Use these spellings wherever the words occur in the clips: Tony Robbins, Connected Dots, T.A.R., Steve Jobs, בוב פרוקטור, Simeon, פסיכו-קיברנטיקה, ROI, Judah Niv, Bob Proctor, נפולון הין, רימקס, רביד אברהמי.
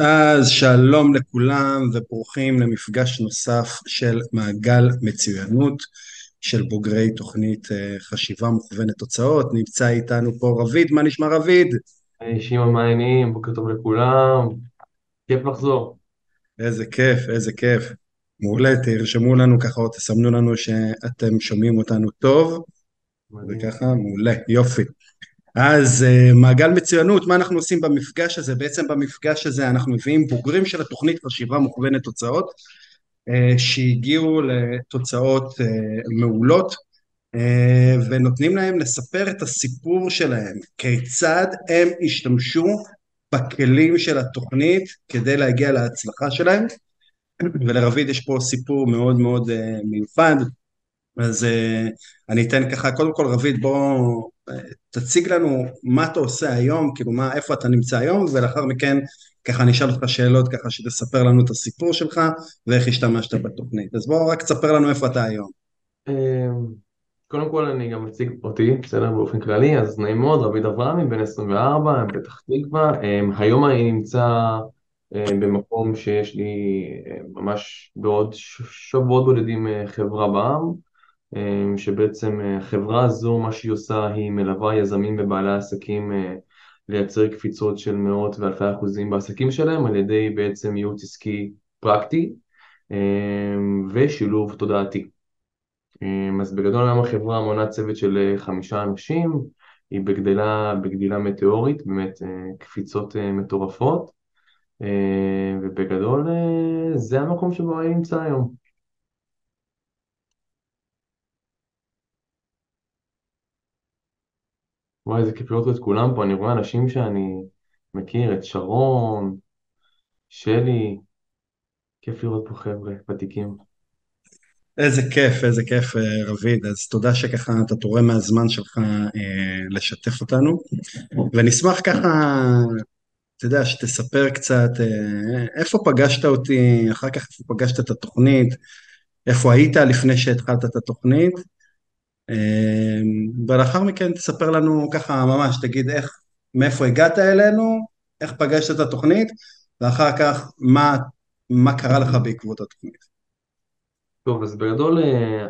אז שלום לכולם וברוכים למפגש נוסף של מעגל מצוינות של בוגרי תוכנית חשיבה מוכוונת תוצאות. נמצא איתנו פה רביד, מה נשמע רביד? אישים המעניינים, בוקר טוב לכולם, כיף לחזור. איזה כיף. מעולה, תרשמו לנו ככה או תסמנו לנו שאתם שומעים אותנו טוב, וככה מעולה, יופי. אז מעגל מצוינות, מה אנחנו עושים במפגש הזה? בעצם במפגש הזה אנחנו מביאים בוגרים של התוכנית חשיבה מוכוונת תוצאות, שהגיעו לתוצאות מעולות, ונותנים להם לספר את הסיפור שלהם, כיצד הם השתמשו בכלים של התוכנית כדי להגיע להצלחה שלהם, ולרביד יש פה סיפור מאוד מאוד מיוחד, אז אני אתן ככה, קודם כל רביד בוא תציג לנו מה אתה עושה היום, כאילו מה, איפה אתה נמצא היום, ולאחר מכן ככה נשאל אותך שאלות ככה שתספר לנו את הסיפור שלך ואיך השתמשת בתוכנית, אז בוא רק תספר לנו איפה אתה היום. קודם כל אני גם מציג אותי, בסדר, באופן כללי, אז נעים מאוד, רביד אברהמי, בן 24, פתח תקווה, היום אני נמצא במקום שיש לי ממש בעוד שבועות בודדים חברה בע"מ, שבעצם החברה הזו, מה שהיא עושה, היא מלווה יזמים ובעלי עסקים לייצר קפיצות של מאות ואלפי אחוזים בעסקים שלהם, על ידי בעצם ייעוץ עסקי פרקטי ושילוב תודעתי. אז בגדול היום החברה מונה צוות של 5 אנשים, היא בגדילה מטאורית, באמת קפיצות מטורפות, ובגדול זה המקום שבו אני נמצא היום. וואי, זה כיף לראות את כולם פה, אני רואה אנשים שאני מכיר, את שרון, שלי, כיף לראות פה חבר'ה, ותיקים. איזה כיף רביד, אז תודה שככה אתה תורם מהזמן שלך לשתף אותנו, ונשמח ככה, אתה יודע, שתספר קצת איפה פגשת אותי, אחר כך איפה פגשת את התוכנית, איפה היית לפני שהתחלת את התוכנית, ולאחר מכן תספר לנו ככה ממש, תגיד איך, מאיפה הגעת אלינו, איך פגשת את התוכנית, ואחר כך מה קרה לך בעקבות התוכנית. טוב, אז בגדול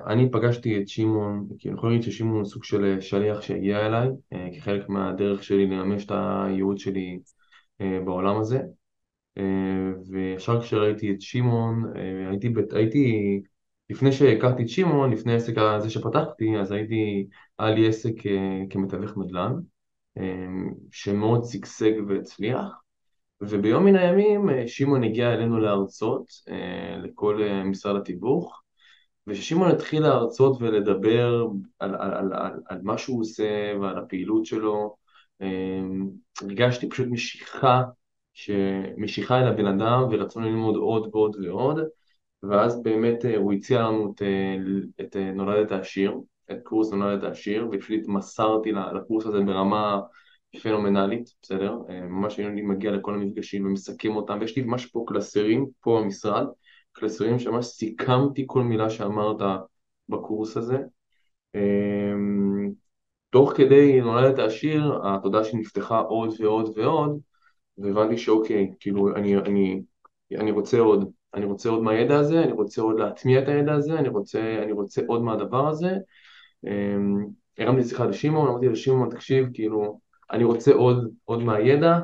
אני פגשתי את שימון, כי אני יכול להגיד ששימון הוא סוג של שליח שהגיע אליי, כחלק מהדרך שלי לממש את הייעוד שלי בעולם הזה, וישר כשראיתי את שימון, הייתי לפני שהכרתי את שימון, לפני העסק הזה שפתחתי, אז היה לי עסק כמתווך נדל"ן, שמאוד סגסג והצליח, וביום מן הימים שימון הגיע אלינו להרצות, לכל משרד התיווך, וששימון התחיל להרצות ולדבר על מה שהוא עושה ועל הפעילות שלו, הרגשתי פשוט משיכה אל הבן אדם ורצון ללמוד עוד ועוד ועוד, ואז באמת הוא הציע לנו את נולדת העשיר, את קורס נולדת העשיר, ופשוט מסרתי לקורס הזה ברמה פנומנלית, בסדר? ממש אני מגיע לכל המפגשים ומסכם אותם, ויש לי ממש פה קלסרים, פה במשרד, קלסרים שממש סיכמתי כל מילה שאמרת בקורס הזה. תוך כדי נולדת העשיר, התודעה שנפתחה עוד ועוד ועוד, והבנתי שאוקיי, כאילו אני רוצה עוד. אני רוצה עוד מהידע הזה, אני רוצה עוד להטמיע את הידע הזה, אני רוצה עוד מהדבר הזה. הרמתי שיחה לשימון, אמרתי לשימון, תקשיב, כאילו, אני רוצה עוד מהידע,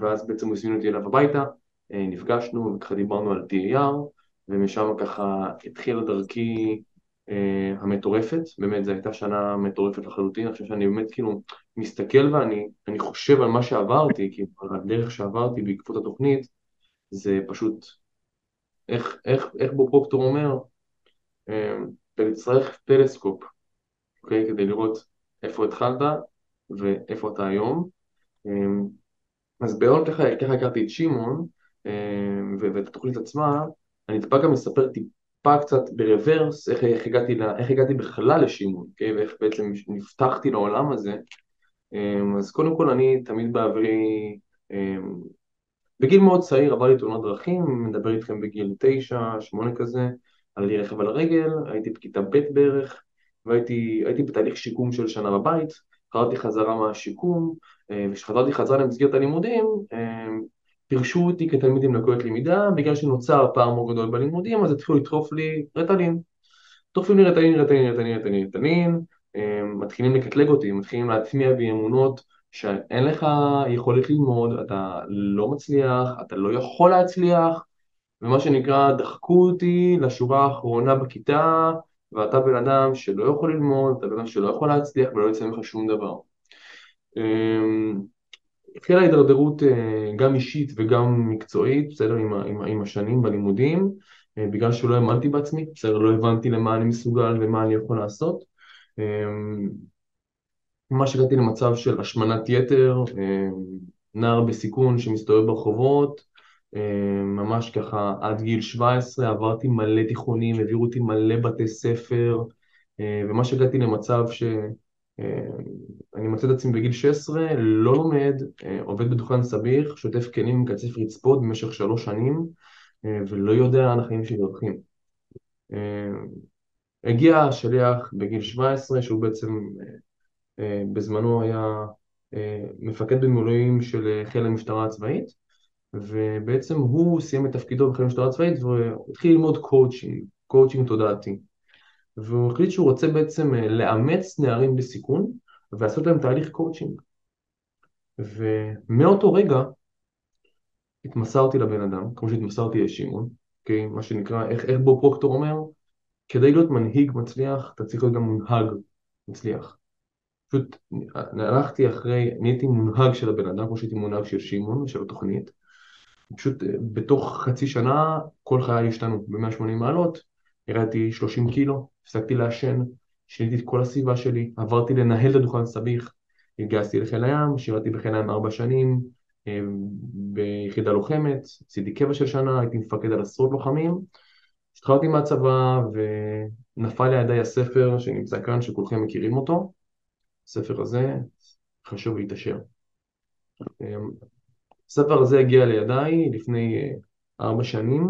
ואז בעצם הוא הזמין אותי אליו הביתה, נפגשנו, וככה דיברנו על T.A.R., ומשם ככה התחילה דרכי המטורפת, באמת זו הייתה שנה מטורפת לחלוטין, אני חושב שאני באמת כאילו מסתכל ואני חושב על מה שעברתי, כאילו, על הדרך שעברתי בעקבות התוכנית, זה פשוט, איך בו פרוקטור אומר, צריך טלסקופ, אוקיי? כדי לראות איפה התחלת ואיפה אתה היום. אז בעוד ככה הכרתי את שימון ואת התוכנית עצמה, אני טיפה גם מספר טיפה קצת ברוורס, איך הגעתי בכלל לשימון, אוקיי? ואיך בעצם נפתחתי לעולם הזה. אז קודם כל אני תמיד בעברי, בגיל מאוד צעיר עבר לי תאונות דרכים, מדבר איתכם בגיל 9, 8 כזה, על לי רכב על הרגל, הייתי בכיתה ב' בערך, והייתי בתהליך שיקום של שנה בבית, חזרתי חזרה מהשיקום, וכשחזרתי חזרה למסגרת הלימודים, פירשו אותי כתלמיד עם לקויות למידה, בגלל שנוצר פער מאוד גדול בלימודים, אז התחילו לטרוף לי רטלין. טורפים לי רטלין, מתחילים לקטלג אותי, מתחילים להטמיע בי אמונות שאין לך יכולת ללמוד, אתה לא מצליח, אתה לא יכול להצליח, ומה שנקרא, דחקו אותי לשורה האחרונה בכיתה, ואתה בן אדם שלא יכול ללמוד, אתה בן אדם שלא יכול להצליח ולא יצא ממך שום דבר. התחילה ההידרדרות גם אישית וגם מקצועית, בסדר, עם השנים בלימודים, בגלל שלא האמנתי בעצמי, בסדר, לא הבנתי למה אני מסוגל ומה אני יכול לעשות. ממש הגעתי למצב של השמנת יתר, נער בסיכון שמסתובב ברחובות, ממש ככה עד גיל 17 עברתי מלא תיכונים, העבירו אותי מלא בתי ספר, ומה שהגעתי למצב שאני מצאת עצמי בגיל 16, לא לומד, עובד בדוכן סביח, שוטף כלים, קצף רצפות במשך 3 שנים, ולא יודע על החיים שדרכים. הגיע השליח בגיל 17, שהוא בעצם בזמנו היה מפקד במילואים של חיל המשטרה הצבאית, ובעצם הוא סיים את תפקידו בחיל המשטרה הצבאית, והתחיל ללמוד קואוצ'ינג, קואוצ'ינג תודעתי. והוא החליט שהוא רוצה בעצם לאמץ נערים בסיכון, ועשות להם תהליך קואוצ'ינג. ומאותו רגע, התמסרתי לבן אדם, כמו שהתמסרתי לשימון, אוקיי? מה שנקרא, איך בו פרוקטור אומר, כדי להיות מנהיג מצליח, אתה צריך להיות גם מונהג מצליח. פשוט הלכתי אחרי, נהייתי מונהג של הבן אדם, כמו שהייתי מונהג של שימון, של התוכנית, פשוט בתוך חצי שנה, כל חיי השתנו ב-180 מעלות, ירדתי 30 קילו, הפסקתי לעשן, שיניתי את כל הסביבה שלי, עברתי לנהל את הדוכן סביח, התגייסתי לחיל הים, שירתי בחיל הים 4 שנים, ביחידה לוחמת, עשיתי קבע של שנה, הייתי מפקד על עשרות לוחמים, השתחררתי מהצבא, ונפל לידי הספר שנמצא כאן, שכולכם מכירים אותו, הספר הזה חשוב להתעשר. הספר הזה הגיע לידיי לפני 4 שנים,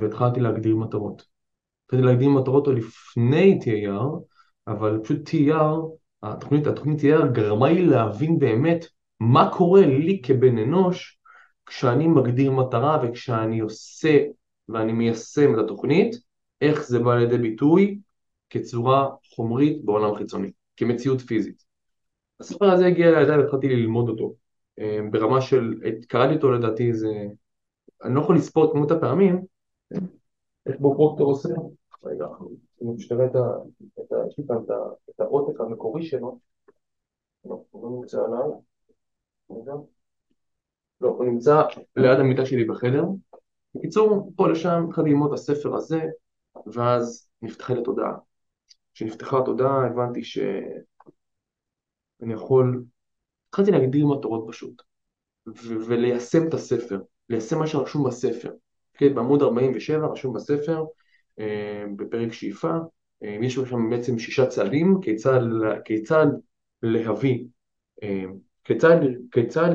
והתחלתי להגדיר מטרות. התחלתי להגדיר מטרות לפני T.A.R., אבל פשוט T.A.R., התוכנית T.A.R. גרמה לי להבין באמת מה קורה לי כבן אנוש, כשאני מגדיר מטרה וכשאני עושה ואני מיישם את התוכנית, איך זה בא לידי ביטוי כצורה חומרית בעולם חיצוני, כמציאות פיזית. הספר הזה הגיע לידיי והתחלתי ללמוד אותו. ברמה של, קראתי אותו לדעתי, זה, אני לא יכול לספור את כמות הפעמים, איך בו פרוקטור עושה, רגע, אם משתראה את העותק המקורי שלו, הוא נמצא עליו, לא, הוא נמצא ליד המיטה שלי בחדר, בקיצור, פה לשם, התחלתי ללמוד את הספר הזה, ואז נפתחה לתודעה. כשנפתחה התודעה, הבנתי שאני יכול, התחלתי להגדיר מטרות פשוט, וליישם את הספר, ליישם מה שרשום בספר. בעמוד 47 רשום בספר, בפרק שאיפה, יש שם בעצם 6 צעדים, כיצד להביא, כיצד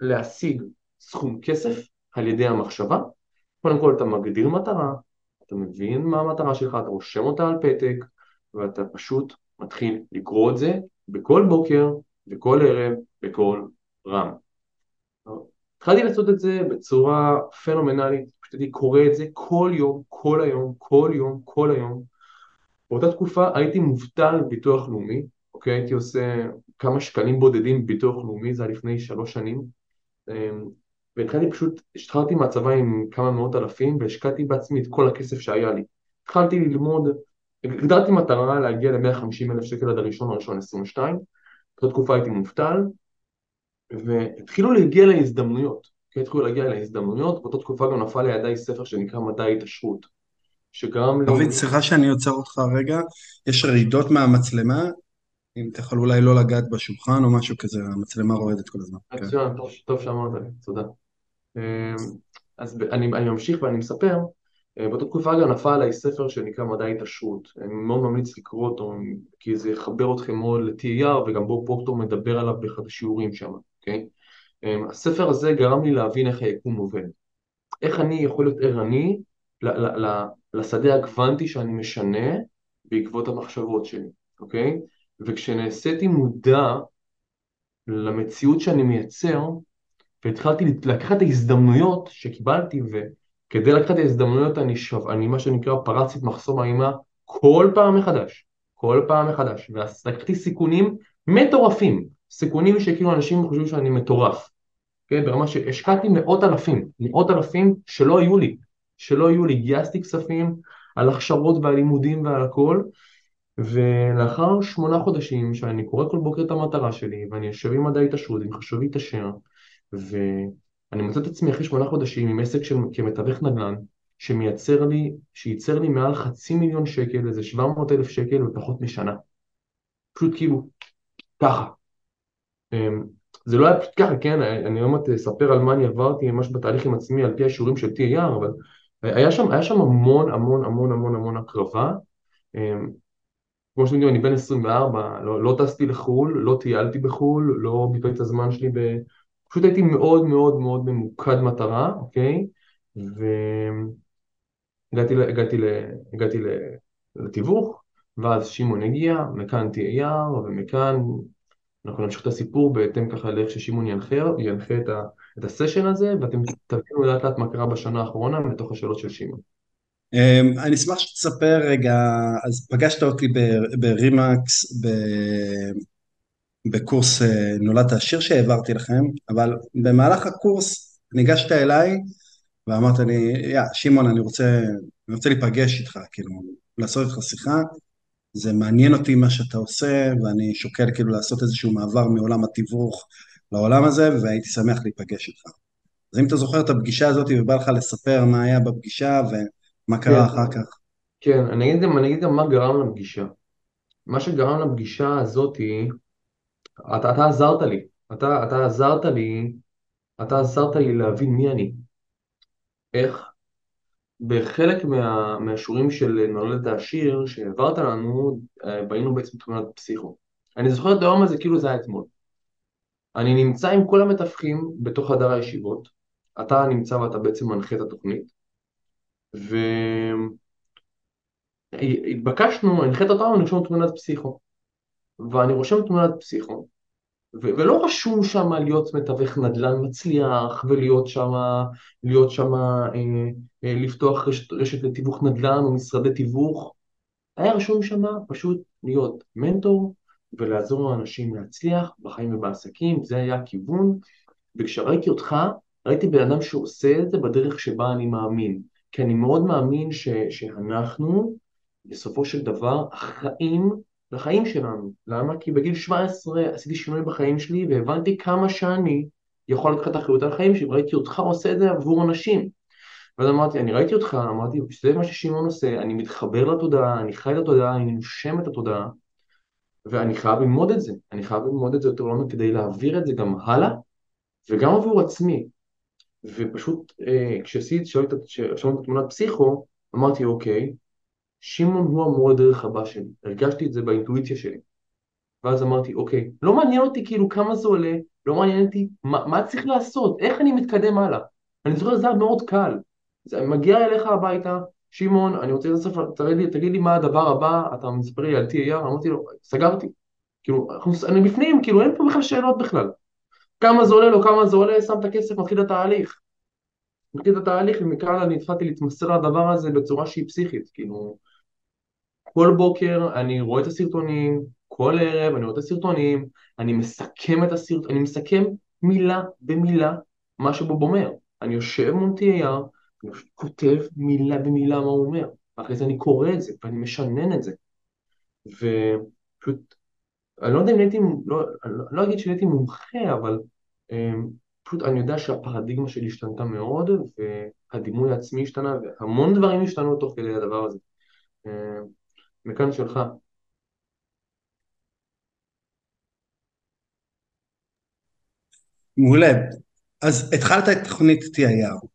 להשיג סכום כסף על ידי המחשבה. קודם כל אתה מגדיר מטרה, אתה מבין מה המטרה שלך, אתה רושם אותה על פתק, ואתה פשוט מתחיל לקרוא את זה בכל בוקר, בכל ערב, בכל רם. התחלתי לעשות את זה בצורה פנומנלית, פשוט הייתי קורא את זה כל יום, כל היום, כל יום, כל היום. באותה תקופה הייתי מובטל ביטוח לאומי, אוקיי? הייתי עושה כמה שקלים בודדים ביטוח לאומי, זה היה לפני 3 שנים, והתחלתי פשוט, השתחררתי מהצבא עם כמה מאות אלפים, והשקעתי בעצמי את כל הכסף שהיה לי. התחלתי ללמוד, הגדרתי מטרה להגיע ל-150,000 שקל עד הראשון 22, באותה תקופה הייתי מובטל, והתחילו להגיע להזדמנויות, באותה תקופה גם נפל לידי ספר שנקרא מדע ההתעשרות, שגרם לי... דוד, סליחה שאני עוצר אותך רגע, יש רעידות מהמצלמה, אם תוכל אולי לא לגעת בשולחן או משהו כזה, המצלמה רועדת כל הזמן. טוב שאמרת לי, תודה. אז אני ממשיך ואני מספר, באותה תקופה גם נפל עליי ספר שנקרא מדע ההתעשרות, אני מאוד ממליץ לקרוא אותו, כי זה יחבר אתכם מאוד ל-T.A.R. וגם בוב פרוקטור מדבר עליו באחד השיעורים שם, אוקיי? הספר הזה גרם לי להבין איך היקום עובד, איך אני יכול להיות ערני לשדה הקוונטי שאני משנה בעקבות המחשבות שלי, אוקיי? וכשנעשיתי מודע למציאות שאני מייצר, והתחלתי לקחת את ההזדמנויות שקיבלתי, וכדי לקחת את ההזדמנויות אני מה שנקרא פרצתי את מחסום האימה כל פעם מחדש, כל פעם מחדש, ולקחתי סיכונים מטורפים, סיכונים שכאילו אנשים חושבים שאני מטורף, כן, ברמה שהשקעתי מאות אלפים שלא היו לי, גייסתי כספים על הכשרות ועל לימודים ועל הכל, ולאחר 8 חודשים שאני קורא כל בוקר את המטרה שלי, ואני יושב עם מדעי תשרות, עם חשובית השעה, ואני מצא את עצמי אחרי 8 חודשים עם עסק כמתווך נדל"ן, שייצר לי מעל 500,000 שקל, איזה 700,000 שקל ופחות משנה. פשוט כאילו, ככה. זה לא היה פשוט ככה, כן, אני לא מעט אספר על מה אני עברתי, ממש בתהליך עם עצמי, על פי השיעורים של T.A.R., אבל היה שם המון הקרבה. כמו שאתם יודעים, אני בן 24, לא טסתי לחול, לא טיילתי בחול, לא ביטוי את הזמן שלי, פשוט הייתי מאוד מאוד מאוד ממוקד מטרה, אוקיי? והגעתי לתיווך, ואז שימון הגיע, מכאן T.A.R. ומכאן אנחנו נמשיך את הסיפור בהתאם ככה לאיך ששימון ינחה את הסשן הזה, ואתם תבינו לאט לאט מה קרה בשנה האחרונה מתוך השאלות של שימון. אני אשמח שתספר רגע, אז פגשת אותי ברימאקס, בקורס נולדת השיר שהעברתי לכם, אבל במהלך הקורס ניגשת אליי ואמרת לי, שימון, אני רוצה להיפגש איתך, כאילו, לעשות איתך שיחה, זה מעניין אותי מה שאתה עושה, ואני שוקל כאילו לעשות איזשהו מעבר מעולם התיווך לעולם הזה, והייתי שמח להיפגש איתך. אז אם אתה זוכר את הפגישה הזאת ובא לך לספר מה היה בפגישה ומה קרה אחר כך. כן, אני אגיד גם מה גרם לפגישה. מה שגרם לפגישה הזאת, אתה עזרת לי להבין מי אני. איך? בחלק מהשיעורים של נולדת השיר שהעברת לנו, ביינו בעצם תמונת פסיכו. אני זוכר את היום הזה כאילו זה היה אתמול. אני נמצא עם כל המתווכים בתוך חדר הישיבות, אתה נמצא ואתה בעצם מנחה את התוכנית, והתבקשנו, הנחית אותנו לרשום תמונת פסיכו, ואני רושם תמונת פסיכו, ולא רשום שם להיות מתווך נדל"ן מצליח, ולהיות שם, לפתוח רשת לתיווך נדל"ן או משרדי תיווך, היה רשום שם פשוט להיות מנטור, ולעזור לאנשים להצליח בחיים ובעסקים, זה היה הכיוון, וכשראיתי אותך, ראיתי בן אדם שעושה את זה בדרך שבה אני מאמין, כי אני מאוד מאמין שאנחנו, בסופו של דבר, אחראים לחיים שלנו. למה? כי בגיל 17 עשיתי שינוי בחיים שלי, והבנתי כמה שאני יכול לקחת אחריות על החיים שלי, וראיתי אותך עושה את זה עבור אנשים. ואז אמרתי, אני ראיתי אותך, אמרתי, שזה מה ששימון עושה, אני מתחבר לתודעה, אני חי לתודעה, אני נושם את התודעה, ואני חייב ללמוד את זה, אני חייב ללמוד את זה יותר לעומק כדי להעביר את זה גם הלאה, וגם עבור עצמי. ופשוט כשעשיתי שואלת את תמונת פסיכו, אמרתי, אוקיי, שימון הוא המורה דרך הבא שלי, הרגשתי את זה באינטואיציה שלי. ואז אמרתי, אוקיי, לא מעניין אותי כאילו כמה זה עולה, לא מעניין אותי מה צריך לעשות, איך אני מתקדם הלאה. אני זוכר, זה מאוד קל. אני מגיע אליך הביתה, שימון, אני רוצה לספר, תגיד לי מה הדבר הבא, אתה מספר לי על T.A.R., אמרתי לו, סגרתי. כאילו, אני בפנים, כאילו, אין פה בכלל שאלות בכלל. כמה זה עולה, לא כמה זה עולה, שם את הכסף, מתחיל את התהליך, ומכאן אני התחלתי להתמסר לדבר הזה בצורה שהיא פסיכית, כאילו, כל בוקר אני רואה את הסרטונים, כל ערב אני רואה את הסרטונים, אני מסכם את הסרטון, אני מסכם מילה במילה מה שבוב אומר. אני יושב מול T.A.R., כותב מילה במילה מה הוא אומר, אחרי זה אני קורא את זה, ואני משנן את זה, ופשוט, אני לא יודע אם הייתי, לא אגיד שהייתי מומחה, אבל פשוט אני יודע שהפרדיגמה שלי השתנתה מאוד, והדימוי העצמי השתנה, והמון דברים השתנו תוך כדי הדבר הזה. מכאן שלך. מעולה. אז התחלת את תוכנית T.A.R.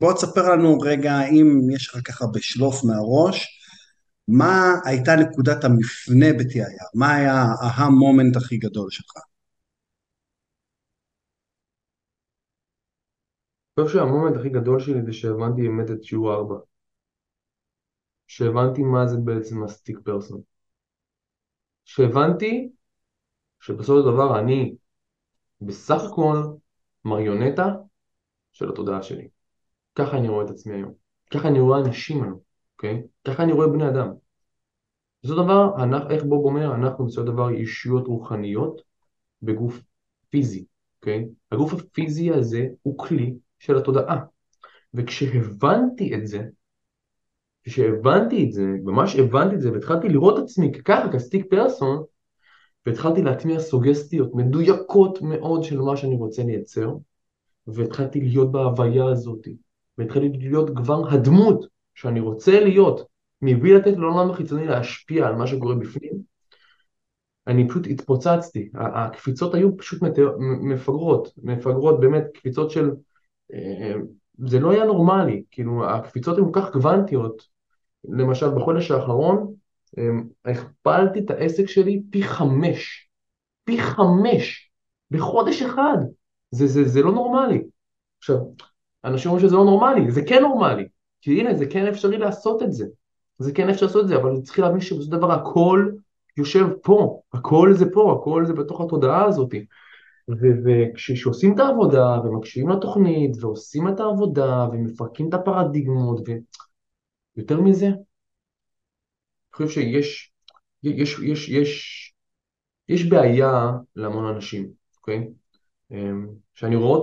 בוא תספר לנו רגע, אם יש לך ככה בשלוף מהראש, מה הייתה נקודת המפנה ב-T.A.R.? מה היה המומנט הכי גדול שלך? אני חושב שהמומנט הכי גדול שלי זה שהבנתי באמת את T.A.R. שהבנתי מה זה בעצם הסטיק פרסון. שהבנתי שבסוף הדבר אני בסך הכל מריונטה של התודעה שלי. ככה אני רואה את עצמי היום. ככה אני רואה אנשים היום, אוקיי? ככה אני רואה בני אדם. זה דבר, איך בוב אומר, אנחנו בסופו של דבר אישיות רוחניות בגוף פיזי, אוקיי? הגוף הפיזי הזה הוא כלי של התודעה. וכשהבנתי את זה, ממש הבנתי את זה, והתחלתי לראות את עצמי ככה, כסטיק פרסון, והתחלתי להטמיע סוגסטיות מדויקות מאוד של מה שאני רוצה לייצר, והתחלתי להיות בהוויה הזאת, והתחלתי להיות כבר הדמות שאני רוצה להיות, מבלי לתת לעולם החיצוני להשפיע על מה שקורה בפנים. אני פשוט התפוצצתי, הקפיצות היו פשוט מפגרות, באמת קפיצות של, זה לא היה נורמלי, כאילו הקפיצות הן כל כך גוונתיות, למשל בחודש האחרון, הכפלתי את העסק שלי פי 5, בחודש אחד, זה לא נורמלי. עכשיו, אנשים אומרים שזה לא נורמלי, זה כן נורמלי, כי הנה, זה כן אפשרי לעשות את זה, אבל צריך להבין שבסוף דבר הכל יושב פה, הכל זה בתוך התודעה הזאת, וכשעושים את העבודה, ומקשיבים לתוכנית, ועושים את העבודה, ומפרקים את הפרדיגמות, ויותר מזה, אני חושב שיש בעיה להמון אנשים, אוקיי? שאני רואה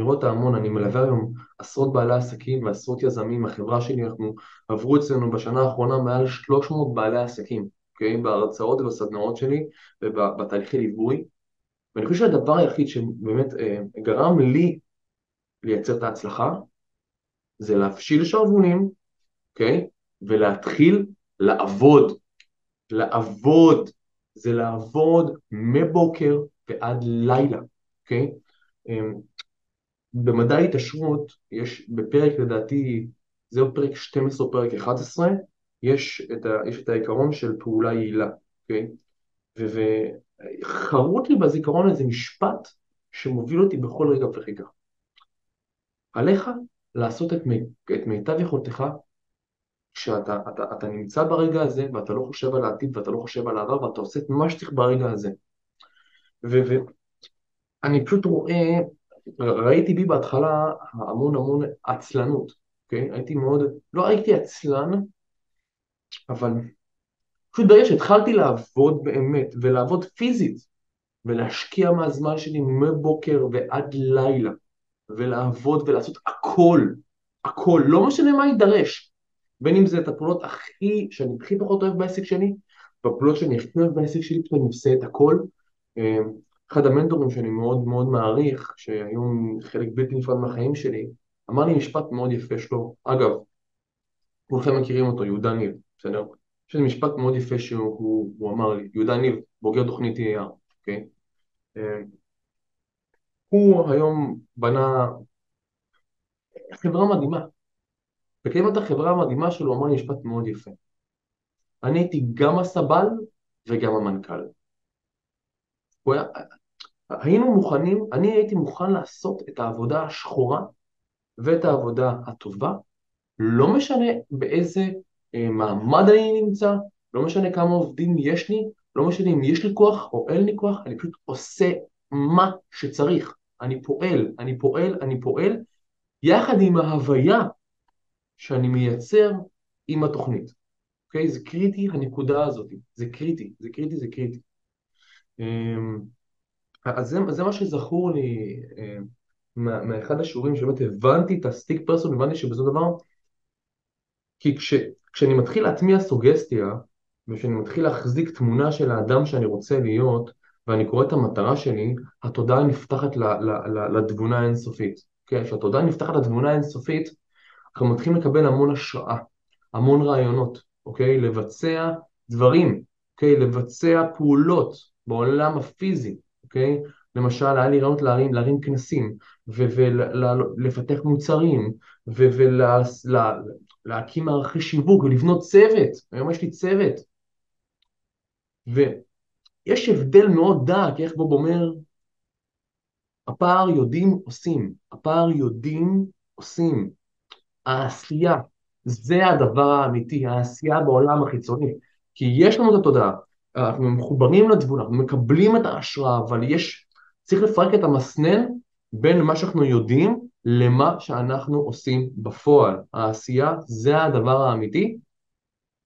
אותה המון, אני מלווה היום עשרות בעלי עסקים ועשרות יזמים, החברה שלי, אנחנו עברו אצלנו בשנה האחרונה מעל 300 בעלי עסקים, אוקיי? בהרצאות ובסדנאות שלי, ובתהליכי ליווי, ואני חושב שהדבר היחיד שבאמת גרם לי לייצר את ההצלחה, זה להפשיל שרבונים, אוקיי? ולהתחיל לעבוד, זה לעבוד מבוקר ועד לילה, אוקיי? במדע התעשרות, יש בפרק לדעתי, זהו פרק 12 או פרק 11, יש את העיקרון של פעולה יעילה, אוקיי? וחרוט לי בזיכרון איזה משפט שמוביל אותי בכל רגע ורגע. עליך לעשות את מיטב יכולתך, כשאתה אתה נמצא ברגע הזה, ואתה לא חושב על העתיד, ואתה לא חושב על העבר, ואתה עושה את מה שצריך ברגע הזה. ואני פשוט ראיתי בי בהתחלה המון המון עצלנות, אוקיי? הייתי מאוד, לא הייתי עצלן, אבל פשוט ברגע שהתחלתי לעבוד באמת, ולעבוד פיזית, ולהשקיע מהזמן שלי מבוקר ועד לילה, ולעבוד ולעשות הכל, לא משנה מה יידרש, בין אם זה את הפעולות שאני הכי פחות אוהב בעסק שלי, בפעולות שאני הכי אוהב בעסק שלי, אני עושה את הכל. אחד המנטורים שאני מאוד מאוד מעריך, שהיום חלק בלתי נפרד מהחיים שלי, אמר לי משפט מאוד יפה שלו, אגב, כולכם מכירים אותו, יהודה ניב, בסדר? שזה משפט מאוד יפה שהוא אמר לי, יהודה ניב, בוגר תוכנית T.A.R., אוקיי? הוא היום בנה חברה מדהימה, בקיים את החברה המדהימה שלו, אמר לי משפט מאוד יפה. אני הייתי גם הסבל וגם המנכ"ל. היינו מוכנים, אני הייתי מוכן לעשות את העבודה השחורה ואת העבודה הטובה, לא משנה באיזה מעמד אני נמצא, לא משנה כמה עובדים יש לי, לא משנה אם יש לי כוח או אין לי כוח, אני פשוט עושה מה שצריך. אני פועל, יחד עם ההוויה, שאני מייצר עם התוכנית. אוקיי? זה קריטי הנקודה הזאת. זה קריטי. אז זה מה שזכור לי מאחד השיעורים שבאמת הבנתי את הסטיק פרסון, הבנתי שבזו דבר, כי כשאני מתחיל להטמיע סוגסטיה, וכשאני מתחיל להחזיק תמונה של האדם שאני רוצה להיות, ואני קורא את המטרה שלי, התודעה נפתחת לתבונה האינסופית. אוקיי? כשהתודעה נפתחת לתבונה האינסופית, אנחנו מתחילים לקבל המון השראה, המון רעיונות, אוקיי? לבצע דברים, אוקיי? לבצע פעולות בעולם הפיזי, אוקיי? למשל, היה לי רעיונות להרים כנסים, ולפתח מוצרים, ולהקים מערכי שיווק, ולבנות צוות, היום יש לי צוות. ויש הבדל מאוד דק, איך בוב אומר, הפער יודעים עושים, העשייה, זה הדבר האמיתי, העשייה בעולם החיצוני, כי יש לנו את התודעה, אנחנו מחוברים לתבונה, אנחנו מקבלים את ההשראה, אבל צריך לפרק את המסנן בין מה שאנחנו יודעים למה שאנחנו עושים בפועל. העשייה זה הדבר האמיתי,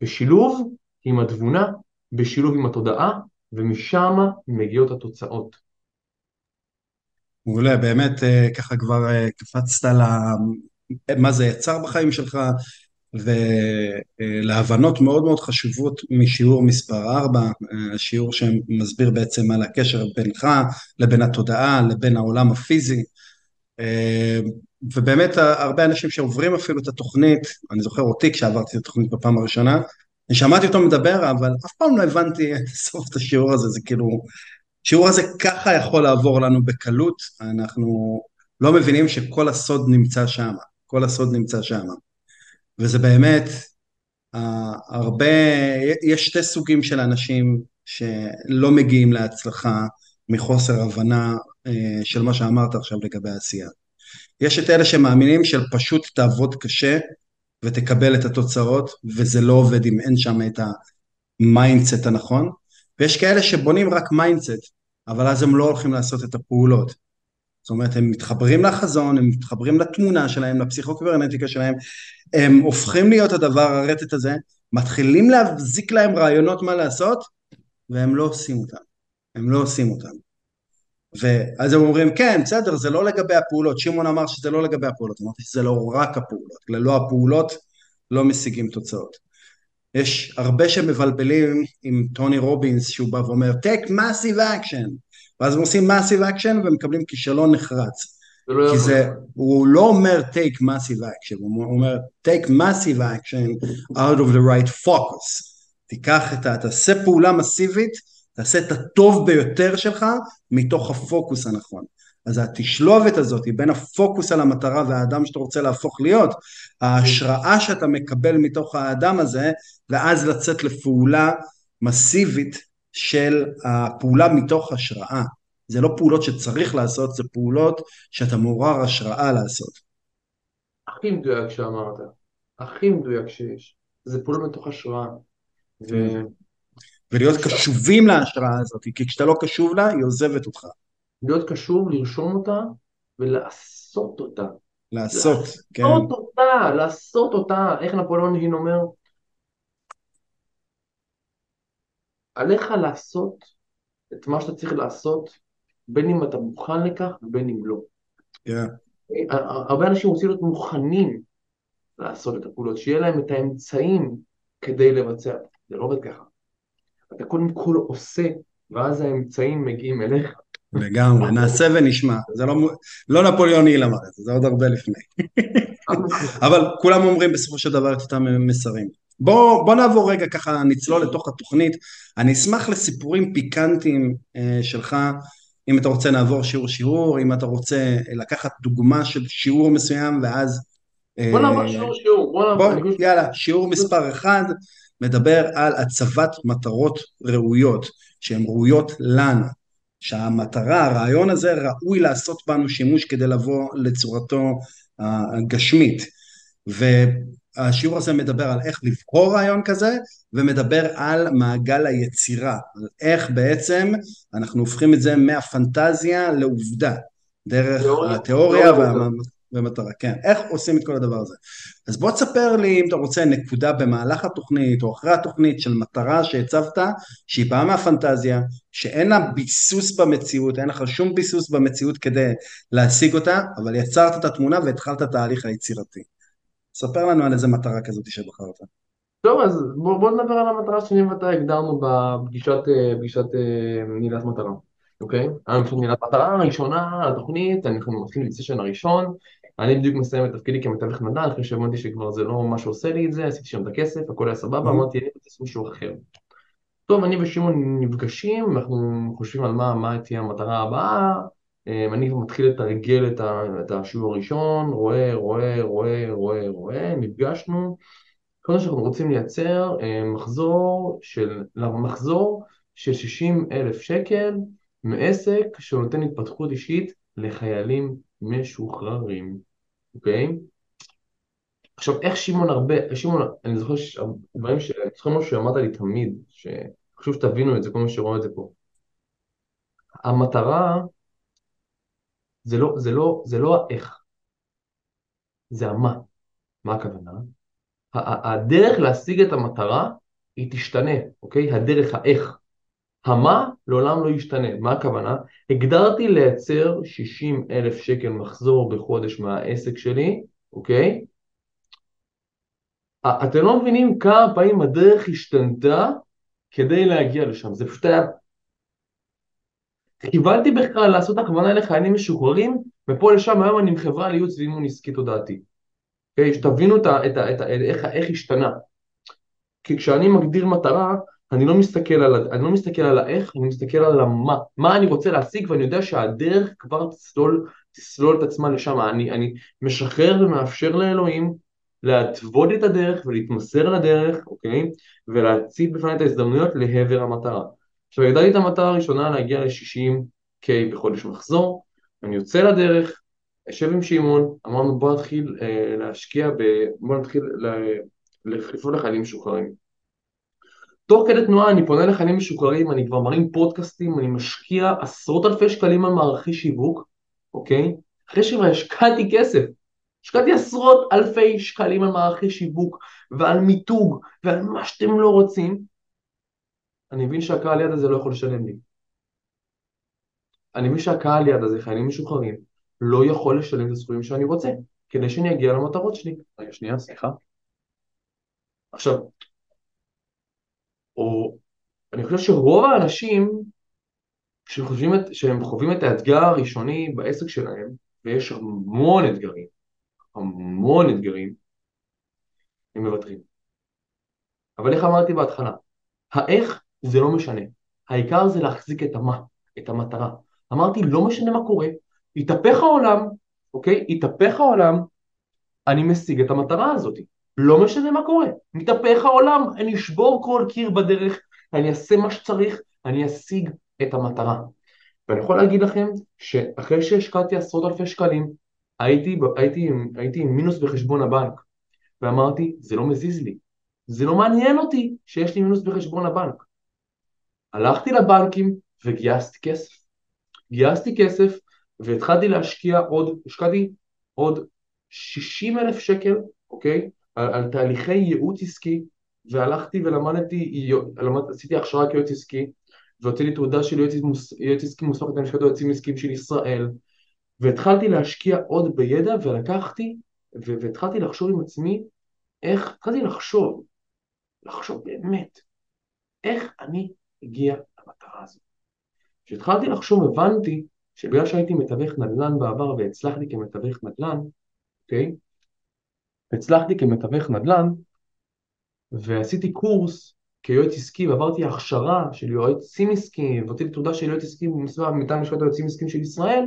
בשילוב עם התבונה, בשילוב עם התודעה, ומשם מגיעות התוצאות. מעולה, באמת ככה כבר קפצת מה זה יצר בחיים שלך, ולהבנות מאוד מאוד חשובות משיעור מספר 4, שיעור שמסביר בעצם על הקשר בינך לבין התודעה, לבין העולם הפיזי, ובאמת הרבה אנשים שעוברים אפילו את התוכנית, אני זוכר אותי כשעברתי את התוכנית בפעם הראשונה, אני שמעתי אותו מדבר, אבל אף פעם לא הבנתי סוף את השיעור הזה, זה כאילו, שיעור הזה ככה יכול לעבור לנו בקלות, אנחנו לא מבינים שכל הסוד נמצא שם, כל הסוד נמצא שם. וזה באמת, יש שתי סוגים של אנשים שלא מגיעים להצלחה מחוסר הבנה של מה שאמרת עכשיו לגבי העשייה. יש את אלה שמאמינים של פשוט תעבוד קשה ותקבל את התוצאות, וזה לא עובד אם אין שם את המיינדסט הנכון, ויש כאלה שבונים רק מיינדסט, אבל אז הם לא הולכים לעשות את הפעולות. זאת אומרת, הם מתחברים לחזון, הם מתחברים לתמונה שלהם, לפסיכו-קיברנטיקה שלהם, הם הופכים להיות הדבר הרטט הזה, מתחילים להבזיק להם רעיונות מה לעשות, והם לא עושים אותם. הם לא עושים אותם. ואז הם אומרים, כן, בסדר, זה לא לגבי הפעולות. שמעון אמר שזה לא לגבי הפעולות. אמרתי שזה לא רק הפעולות. ללא הפעולות לא משיגים תוצאות. יש הרבה שמבלבלים עם טוני רובינס, שהוא בא ואומר, take massive action. ואז הם עושים massive action ומקבלים כישלון נחרץ. כי זה, הוא לא אומר take massive action, הוא אומר take massive action out of the right focus. תעשה פעולה מסיבית, תעשה את הטוב ביותר שלך מתוך הפוקוס הנכון. אז התשלובת הזאת היא בין הפוקוס על המטרה והאדם שאתה רוצה להפוך להיות, ההשראה שאתה מקבל מתוך האדם הזה, ואז לצאת לפעולה מסיבית, של הפעולה מתוך השראה. זה לא פעולות שצריך לעשות, זה פעולות שאתה מעורר השראה לעשות. הכי מדויק שאמרת, הכי מדויק שיש, זה פעולה מתוך השראה. ולהיות קשובים להשראה הזאת, כי כשאתה לא קשוב לה, היא עוזבת אותך. להיות קשוב, לרשום אותה, ולעשות אותה. לעשות, כן. לעשות אותה, לעשות אותה. איך נפולון הין אומר? עליך לעשות את מה שאתה צריך לעשות, בין אם אתה מוכן לכך ובין אם לא. הרבה אנשים רוצים להיות מוכנים לעשות את הפעולות, שיהיה להם את האמצעים כדי לבצע. זה לא עובד ככה. אתה קודם כל עושה, ואז האמצעים מגיעים אליך. לגמרי, נעשה ונשמע. זה לא נפוליוני למד, זה עוד הרבה לפני. אבל כולם אומרים בסופו של דבר את אותם מסרים. בוא נעבור רגע ככה, נצלול לתוך התוכנית, אני אשמח לסיפורים פיקנטיים שלך, אם אתה רוצה נעבור שיעור, אם אתה רוצה לקחת דוגמה של שיעור מסוים, ואז... בוא נעבור שיעור. יאללה, שיעור מספר 1, מדבר על הצבת מטרות ראויות, שהן ראויות לנו, שהמטרה, הרעיון הזה ראוי לעשות בנו שימוש, כדי לבוא לצורתו הגשמית, השיעור הזה מדבר על איך לבחור רעיון כזה, ומדבר על מעגל היצירה, על איך בעצם אנחנו הופכים את זה מהפנטזיה לעובדה, דרך התיאוריה והמטרה, כן, איך עושים את כל הדבר הזה. אז בוא תספר לי אם אתה רוצה נקודה במהלך התוכנית, או אחרי התוכנית של מטרה שהצבת, שהיא באה מהפנטזיה, שאין לה ביסוס במציאות, אין לך שום ביסוס במציאות כדי להשיג אותה, אבל יצרת את התמונה והתחלת תהליך היצירתי. ספר לנו על איזה מטרה כזאת שבחרת. טוב, אז בואו נדבר על המטרה שאני ואתה הגדרנו בפגישת נעילת מטרה, אוקיי? נעילת מטרה הראשונה, התוכנית, אנחנו מתחילים את סשן הראשון, אני בדיוק מסיים את תפקידי כמתווך מדע, אחרי שהבנתי שכבר זה לא מה שעושה לי את זה, עשיתי שם את הכסף, הכל היה סבבה, אמרתי, אני רוצה משהו אחר. טוב, אני ושימון נפגשים, אנחנו חושבים על מה תהיה המטרה הבאה, אני מתחיל לתרגל את השיעור הראשון, רואה, נפגשנו. קודם שאנחנו רוצים לייצר מחזור של 60,000 שקל מעסק שנותן התפתחות אישית לחיילים משוחררים, אוקיי? עכשיו, איך שימון אני זוכר משהו שאמרת לי תמיד, שחשוב שתבינו את זה, כל מה שרואה את זה פה. המטרה... זה לא האיך, זה המה. מה הכוונה? הדרך להשיג את המטרה היא תשתנה, אוקיי? הדרך האיך. המה לעולם לא ישתנה. מה הכוונה? הגדרתי לייצר 60,000 שקל מחזור בחודש מהעסק שלי, אוקיי? אתם לא מבינים כמה פעמים הדרך השתנתה כדי להגיע לשם. זה פשוט היה... כיוונתי בכלל לעשות הכוונה לחיינים משוחררים, ופה לשם היום אני מחברה לייעוץ ואימון עסקי תודעתי. אוקיי? שתבינו איך השתנה. כי כשאני מגדיר מטרה, אני לא מסתכל על האיך, אני מסתכל על המה. מה אני רוצה להשיג, ואני יודע שהדרך כבר תסלול את עצמה לשם. אני משחרר ומאפשר לאלוהים להתוות את הדרך ולהתמסר לדרך, אוקיי? ולהציב בפני את ההזדמנויות להבר המטרה. עכשיו, הגדלתי את המטרה הראשונה להגיע ל-60K בחודש מחזור, אני יוצא לדרך, יושב עם שימון, אמרנו בוא נתחיל להשקיע, בוא נתחיל לחליפות לחיילים משוחררים. תוך כדי תנועה אני פונה לחיילים משוחררים, אני כבר מרים פודקאסטים, אני משקיע עשרות אלפי שקלים על מערכי שיווק, אוקיי? אחרי שהשקעתי כסף, השקעתי עשרות אלפי שקלים על מערכי שיווק, ועל מיתוג, ועל מה שאתם לא רוצים, אני מבין שהקהל יד הזה לא יכול לשלם לי. אני מבין שהקהל יד הזה, חיילים משוחררים, לא יכול לשלם את הסכומים שאני רוצה, כדי שאני אגיע למטרות שלי. רגע, שנייה, סליחה. עכשיו, או אני חושב שרוב האנשים שהם חווים את האתגר הראשוני בעסק שלהם, ויש המון אתגרים, הם מבטרים. אבל איך אמרתי בהתחלה? האיך זה לא משנה. העיקר זה להחזיק את המה, את המטרה. אמרתי, לא משנה מה קורה, יתהפך העולם, אוקיי? יתהפך העולם, אני משיג את המטרה הזאת. לא משנה מה קורה, מתהפך העולם, אני אשבור כל קיר בדרך, אני אעשה מה שצריך, אני אשיג את המטרה. ואני יכול להגיד לכם שאחרי שהשקעתי עשרות אלפי שקלים, הייתי עם מינוס בחשבון הבנק, ואמרתי, זה לא מזיז לי, זה לא מעניין אותי שיש לי מינוס בחשבון הבנק. הלכתי לבנקים וגייסתי כסף. והתחלתי להשקיע השקעתי עוד 60,000 שקל, אוקיי? על תהליכי ייעוץ עסקי, והלכתי ולמדתי, עשיתי הכשרה כיועץ עסקי, והוצאתי תעודה של יועץ עסקי מוסמך בלשכת היועצים עסקיים של ישראל, והתחלתי להשקיע עוד בידע, ולקחתי, והתחלתי לחשוב עם עצמי, איך, התחלתי לחשוב באמת, איך אני אגיע למטרה הזאת. כשהתחלתי לחשוב, הבנתי, שבגלל שהייתי מתווך נדל"ן בעבר, והצלחתי כמתווך נדל"ן, אוקיי? ועשיתי קורס כיועץ עסקי, ועברתי הכשרה של יועצים עסקיים, ועשיתי תעודה של יועץ עסקי במסמך מטעם לשכת היועצים עסקיים של ישראל,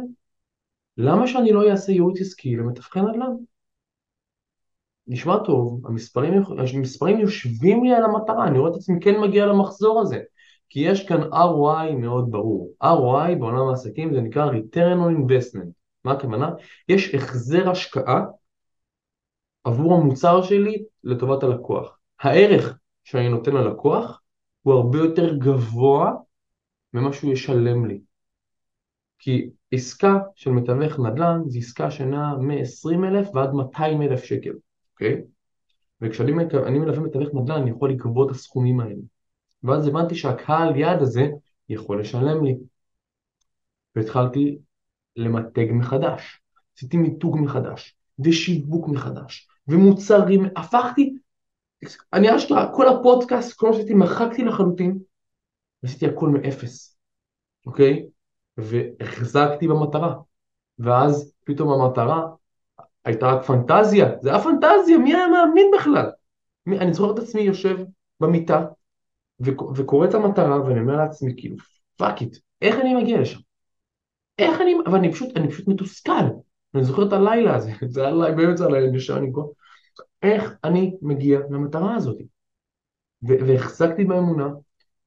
למה שאני לא אעשה ייעוץ עסקי למתווכי נדל"ן? נשמע טוב, המספרים יושבים לי על המטרה, אני רואה את עצמי כן מגיע למחזור הזה, כי יש כאן ROI מאוד ברור. ROI בעולם העסקים זה נקרא Return on Investment. מה הכוונה? יש החזר השקעה, עבור המוצר שלי לטובת הלקוח. הערך שאני נותן ללקוח הוא הרבה יותר גבוה ממה שהוא ישלם לי. כי עסקה של מתווך נדל"ן זה עסקה שנעה מ-20,000 ועד 200,000 שקל. אוקיי? וכשאני מלווה מתווך נדל"ן אני יכול לקבוע את הסכומים האלה. ואז הבנתי שהקהל יעד הזה יכול לשלם לי. והתחלתי למתג מחדש. עשיתי מיתוג מחדש. ושיווק מחדש. ומוצרים, הפכתי, אני אשכרה, כל הפודקאסט, כל מה שעשיתי, מחקתי לחלוטין, ועשיתי הכל מאפס, אוקיי? והחזקתי במטרה, ואז פתאום המטרה הייתה רק פנטזיה, זה היה פנטזיה, מי היה מאמין בכלל? אני זוכר את עצמי יושב במיטה, וקורא את המטרה, ואני אומר לעצמי, כאילו, fuck it, איך אני מגיע לשם? אבל אני פשוט מתוסכל, אני זוכר את הלילה הזה, זה היה לילה, באמת זה היה לילה, שאני קורא, איך אני מגיע למטרה הזאת? והחזקתי באמונה,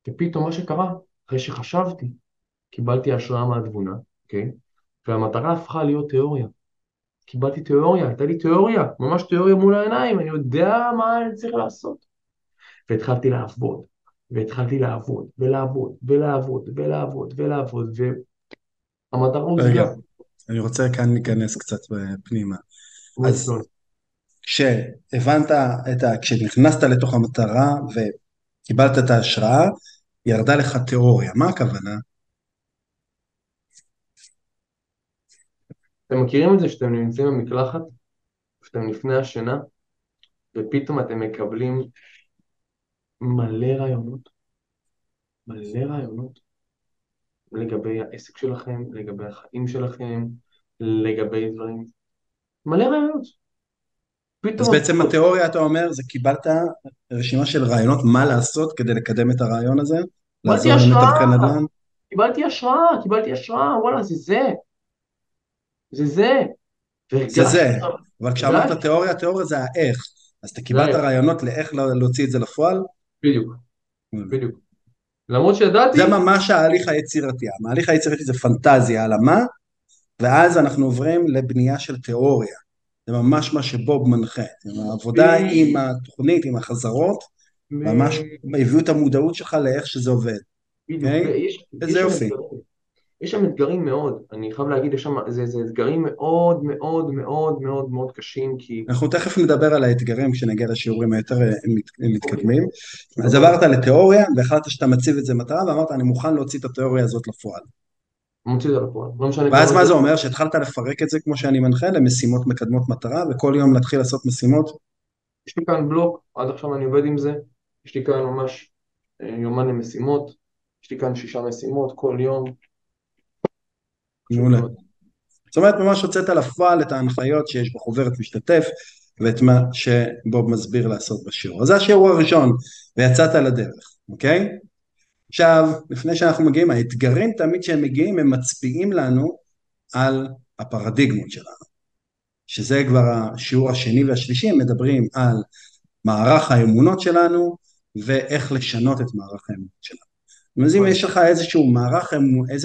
ופתאום מה שקרה, אחרי שחשבתי, קיבלתי השראה מהתבונה, אוקיי? והמטרה הפכה להיות תיאוריה. קיבלתי תיאוריה, הייתה לי תיאוריה, ממש תיאוריה מול העיניים, אני יודע מה אני צריך לעשות. והתחלתי לעבוד, ולעבוד, והמטרה הושגה. אני רוצה כאן להיכנס קצת פנימה. אז כשהבנת, כשנכנסת לתוך המטרה וקיבלת את ההשראה, ירדה לך תיאוריה. מה הכוונה? אתם מכירים את זה שאתם נמצאים במקלחת, שאתם לפני השינה, ופתאום אתם מקבלים מלא רעיונות, לגבי העסק שלכם, לגבי החיים שלכם, לגבי דברים, מלא רעיונות. אז בעצם התיאוריה, אתה אומר, זה קיבלת רשימה של רעיונות, מה לעשות כדי לקדם את הרעיון הזה? קיבלתי השראה, וואלה, זה. אבל כשאמרת התיאוריה, התיאוריה זה האיך, אז אתה קיבלת רעיונות לאיך להוציא את זה לפועל? בדיוק, למרות שידעתי... זה ממש ההליך היצירתי. ההליך היצירתי זה פנטזיה על המה, ואז אנחנו עוברים לבנייה של תיאוריה. זה ממש מה שבוב מנחה. העבודה עם התוכנית, עם החזרות, ממש הביאו את המודעות שלך לאיך שזה עובד. איזה יופי. יש שם אתגרים מאוד, אני חייב להגיד, יש שם אתגרים מאוד מאוד מאוד מאוד מאוד קשים, כי... אנחנו תכף נדבר על האתגרים כשנגיע לשיעורים היותר מתקדמים. אז עברת לתיאוריה, והחלטת שאתה מציב את זה מטרה, ואמרת, אני מוכן להוציא את התיאוריה הזאת לפועל. מוציא את זה לפועל. ואז מה זה אומר? שהתחלת לפרק את זה, כמו שאני מנחה, למשימות מקדמות מטרה, וכל יום להתחיל לעשות משימות? יש לי כאן בלוק, עד עכשיו אני עובד עם זה, יש לי כאן ממש יומן למשימות, יש לי כאן 6 משימות כל יום. מעולה. זאת אומרת, ממש הוצאת לפועל את ההנחיות שיש בחוברת משתתף, ואת מה שבוב מסביר לעשות בשיעור. אז זה השיעור הראשון, ויצאת לדרך, אוקיי? עכשיו, לפני שאנחנו מגיעים, האתגרים תמיד שהם מגיעים, הם מצביעים לנו על הפרדיגמות שלנו, שזה כבר השיעור השני והשלישי, הם מדברים על מערך האמונות שלנו, ואיך לשנות את מערך האמונות שלנו. אז אם יש לך איזשהו מערך,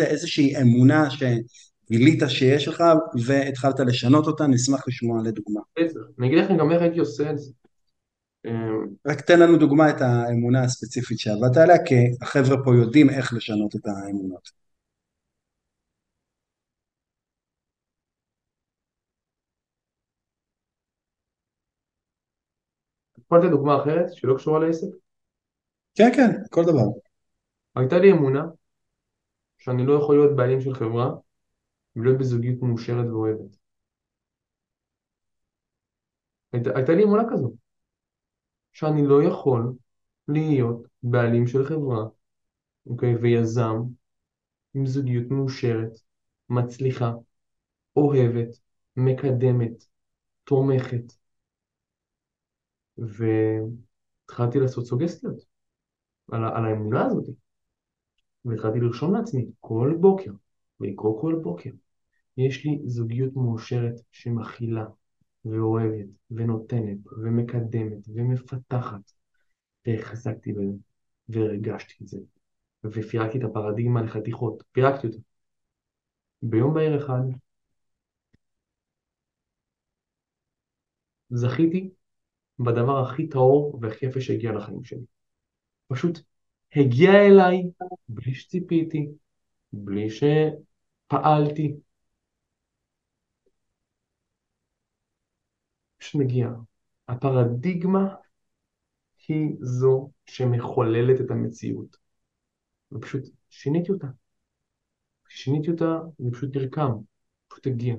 איזושהי אמונה שגילית שיש לך, והתחלת לשנות אותה, נשמח לשמוע לדוגמה. נגיד לכם גם איך הייתי עושה את זה. רק תן לנו דוגמה את האמונה הספציפית שעבדת עליה, כי החבר'ה פה יודעים איך לשנות את האמונות. יכולת לדוגמה אחרת שלא קשורה לעסק? כן, כן, כל דבר. הייתה לי אמונה שאני לא יכול להיות בעלים של חברה ולהיות בזוגיות מאושרת ואוהבת. הייתה לי אמונה כזו, שאני לא יכול להיות בעלים של חברה, אוקיי, ויזם עם זוגיות מאושרת, מצליחה, אוהבת, מקדמת, תומכת. והתחלתי לעשות סוגסטיות על האמונה הזאת. והתחלתי לרשום לעצמי כל בוקר, ולקרוא כל בוקר, יש לי זוגיות מאושרת שמכילה, ואוהבת, ונותנת, ומקדמת, ומפתחת, והחזקתי בזה, והרגשתי את זה, ופירקתי את הפרדיגמה לחתיכות, פירקתי אותה. ביום בהיר אחד, זכיתי בדבר הכי טהור והכי יפה שהגיע לחיים שלי. פשוט הגיע אליי, בלי שציפיתי, בלי שפעלתי. כשמגיע, הפרדיגמה היא זו שמחוללת את המציאות. ופשוט שיניתי אותה. שיניתי אותה, זה פשוט נרקם, פשוט הגיע.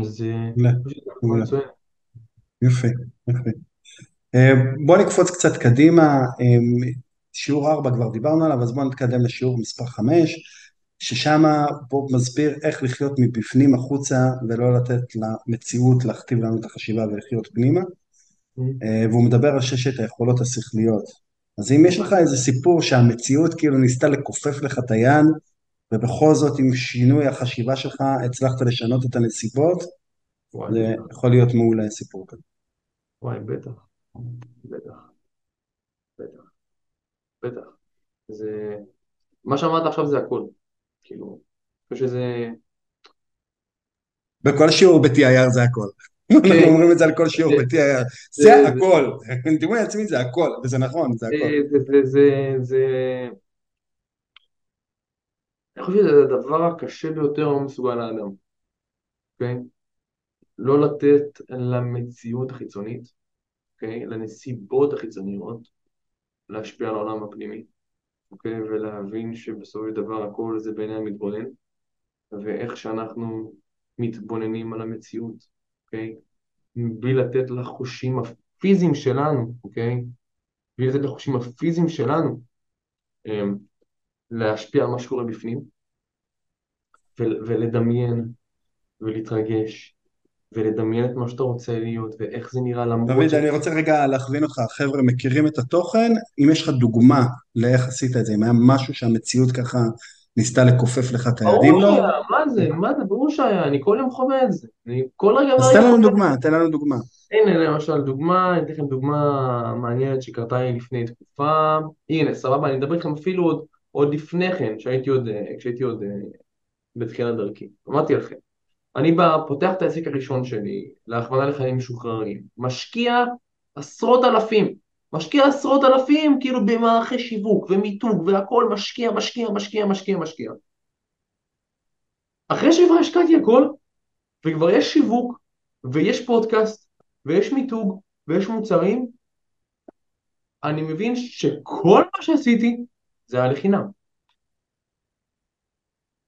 אז פשוט לא צוער. יפה, יפה. בוא נקפוץ קצת קדימה, שיעור 4 כבר דיברנו עליו, אז בוא נתקדם לשיעור מספר 5, ששם בוב מסביר איך לחיות מבפנים החוצה, ולא לתת למציאות להכתיב לנו את החשיבה ולחיות פנימה, והוא מדבר על 6 היכולות השכליות. אז אם יש לך איזה סיפור שהמציאות כאילו ניסתה לכופף לך את היד, ובכל זאת עם שינוי החשיבה שלך הצלחת לשנות את הנסיבות, זה יכול להיות מעולה סיפור כזה. וואי, בטח. בטח. זה... מה שאמרת עכשיו זה הכל. כאילו, כשזה... בכל שיעור ב-T.A.R. זה הכל. אנחנו אומרים את זה על כל שיעור ב-T.A.R. זה הכל. תראו לעצמי, זה הכל. וזה נכון, זה הכל. אני חושב שזה הדבר הקשה ביותר לא מסוגל לאדם. אוקיי? לא לתת למציאות החיצונית, אוקיי? לנסיבות החיצוניות, להשפיע על העולם הפנימי, אוקיי? ולהבין שבסופו של דבר הכל זה בעיני המתבונן, ואיך שאנחנו מתבוננים על המציאות, אוקיי? בלי לתת לחושים הפיזיים שלנו, אוקיי? בלי לתת לחושים הפיזיים שלנו, להשפיע על מה שקורה בפנים, ולדמיין, ולהתרגש, ולדמיין את מה שאתה רוצה להיות, ואיך זה נראה למרות... דוד, אני רוצה רגע להכווין אותך, החבר'ה מכירים את התוכן, אם יש לך דוגמה לאיך עשית את זה, אם היה משהו שהמציאות ככה ניסתה לכופף לך את הידים לו... מה זה, ברור שהיה, אני כל יום חווה את זה, אני כל רגע... אז תן לנו דוגמה. הנה, למשל, דוגמה, אני אתן לכם דוגמה מעניינת שקרתה לי לפני תקופה, הנה, סבבה, אני אדבר איתכם אפילו עוד לפני כן, כשהייתי עוד בתחילת דרכי. אמרתי לכם, אני פותח את העסק הראשון שלי, להכוונה לחיים משוחררים, משקיע עשרות אלפים, כאילו במערכי שיווק ומיתוג והכל, משקיע. אחרי שכבר השקעתי הכל, וכבר יש שיווק, ויש פודקאסט, ויש מיתוג, ויש מוצרים, אני מבין שכל מה שעשיתי, זה היה לחינם.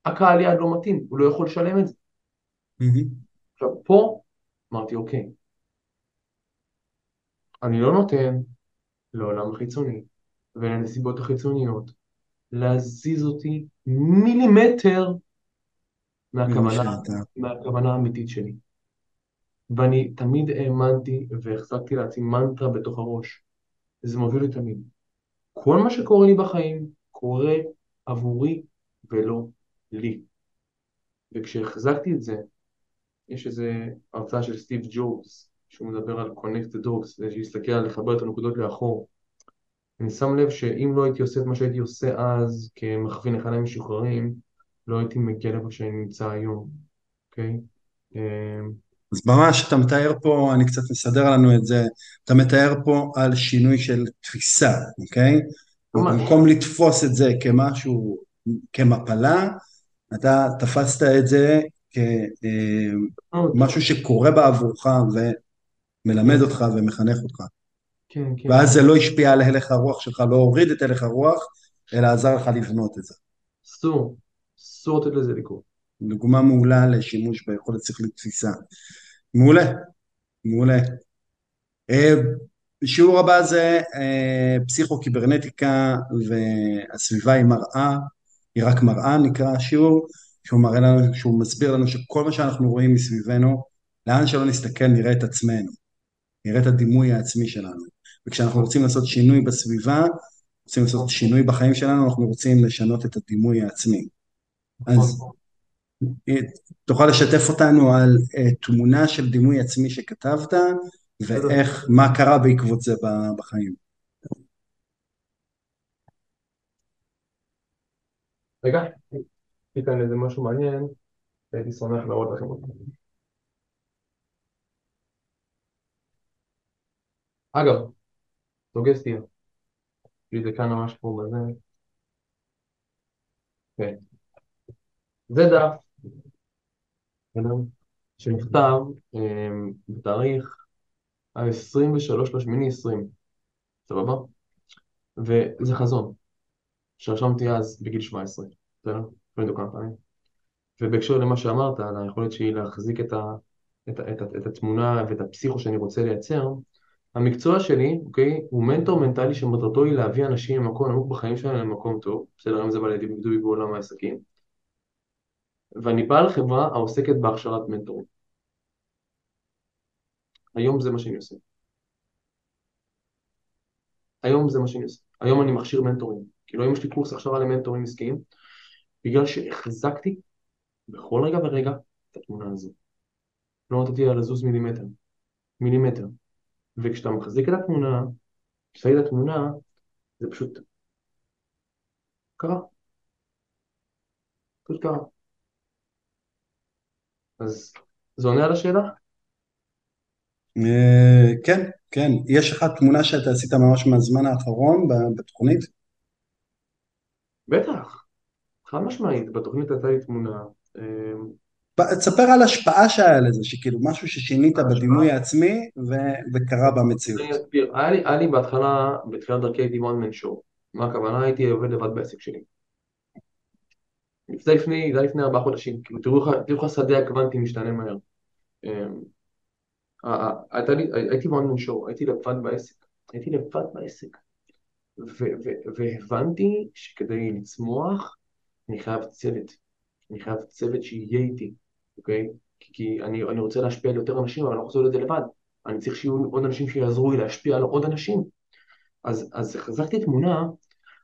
הקהל יעד לא מתאים, הוא לא יכול לשלם את זה. עכשיו פה אמרתי אוקיי, אני לא נותן לעולם החיצוני ולנסיבות החיצוניות להזיז אותי מילימטר מהכוונה האמיתית שלי. ואני תמיד האמנתי והחזקתי לעצמי מנטרה בתוך הראש, זה מוביל לי תמיד. כל מה שקורה לי בחיים קורה עבורי ולא לי. וכשהחזקתי את זה, יש איזו הרצאה של סטיב ג'ובס, שהוא מדבר על Connected Dots, זה שיסתכל על לחבר את הנקודות לאחור. אני שם לב שאם לא הייתי עושה את מה שהייתי עושה אז, כמכווין לחיים משוחררים, לא הייתי מגיע למה שאני נמצא היום. אוקיי? אז ממש, אתה מתאר פה, אני קצת מסדר לנו את זה, אתה מתאר פה על שינוי של תפיסה, אוקיי? במקום לתפוס את זה כמשהו, כמפלה, אתה תפסת את זה כמשהו שקורה בעבורך ומלמד אותך ומחנך אותך. כן. ואז זה לא השפיע על הלך הרוח שלך, לא הוריד את הלך הרוח, אלא עזר לך לבנות את זה. אסור לתת לזה לקרות. דוגמה מעולה לשימוש ביכולת שכלית תפיסה. מעולה. שיעור הבא זה פסיכו-קיברנטיקה והסביבה היא מראה, היא רק מראה, נקרא השיעור, שהוא מסביר לנו שכל מה שאנחנו רואים מסביבנו, לאן שלא נסתכל נראה את עצמנו, נראה את הדימוי העצמי שלנו. וכשאנחנו רוצים לעשות שינוי בסביבה, רוצים לעשות שינוי בחיים שלנו, אנחנו רוצים לשנות את הדימוי העצמי. אז תוכל לשתף אותנו על תמונה של דימוי עצמי שכתבת, ואיך, מה קרה בעקבות זה בחיים. רגע, תיתן איזה משהו מעניין, הייתי שמח להראות לכם אותם. אגב, סוגסטיה, זה כאן ממש פה בזה. כן. זה דף, שנכתב בתאריך ה-23/8/20, סבבה? וזה חזון. שרשמתי אז בגיל 17, בסדר? פרידו כמה פעמים. ובהקשר למה שאמרת, על היכולת שהיא להחזיק את התמונה ואת הפסיכו שאני רוצה לייצר, המקצוע שלי, אוקיי, הוא מנטור מנטלי שמטרתו היא להביא אנשים למקום נמוך בחיים שלהם למקום טוב, בסדר, היום זה בא לידי ביטוי בעולם העסקים, ואני בעל חברה העוסקת בהכשרת מנטורים. היום זה מה שאני עושה. היום אני מכשיר מנטורים. כאילו, יש לי קורס עכשיו על מנטורים עסקיים, בגלל שהחזקתי בכל רגע ורגע את התמונה הזו. לא נתתי לה לזוז מילימטר. וכשאתה מחזיק את התמונה, זה פשוט קרה. אז זה עונה על השאלה? כן. יש לך תמונה שאתה עשית ממש מהזמן האחרון בתוכנית? בטח, חד משמעית, בתוכנית הייתה לי תמונה. תספר על השפעה שהיה לזה, שכאילו משהו ששינית בדימוי העצמי וקרה במציאות. אני אסביר, היה לי בהתחלה, בתחילת דרכי הייתי one man show. מה הכוונה? הייתי עובד לבד בעסק שלי. זה לפני 4 חודשים, כאילו תראו לך שדה הקוונטי משתנה מהר. הייתי one man show, הייתי לבד בעסק. והבנתי שכדי לצמוח אני חייב צוות שיהיה איתי, אוקיי? כי אני רוצה להשפיע על יותר אנשים, אבל אני לא רוצה להיות לבד. אני צריך שיהיו עוד אנשים שיעזרו לי להשפיע על עוד אנשים. אז חזרתי תמונה,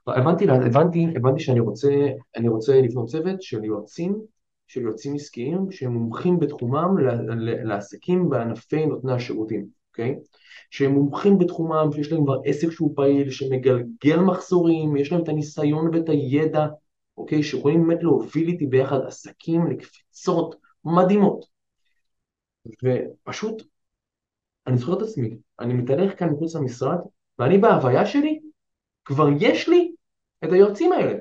הבנתי שאני רוצה לבנות צוות של יועצים עסקיים שהם מומחים בתחומם לעסקים בענפי נותני השירותים, אוקיי? שהם מומחים בתחומם, שיש להם כבר עסק שהוא פעיל, שמגלגל מחזורים, יש להם את הניסיון ואת הידע, אוקיי, שיכולים באמת להוביל איתי ביחד עסקים לקפיצות מדהימות. ופשוט, אני זוכר את עצמי, אני מתהלך כאן מחוץ למשרד, ואני בהוויה שלי, כבר יש לי את היועצים האלה.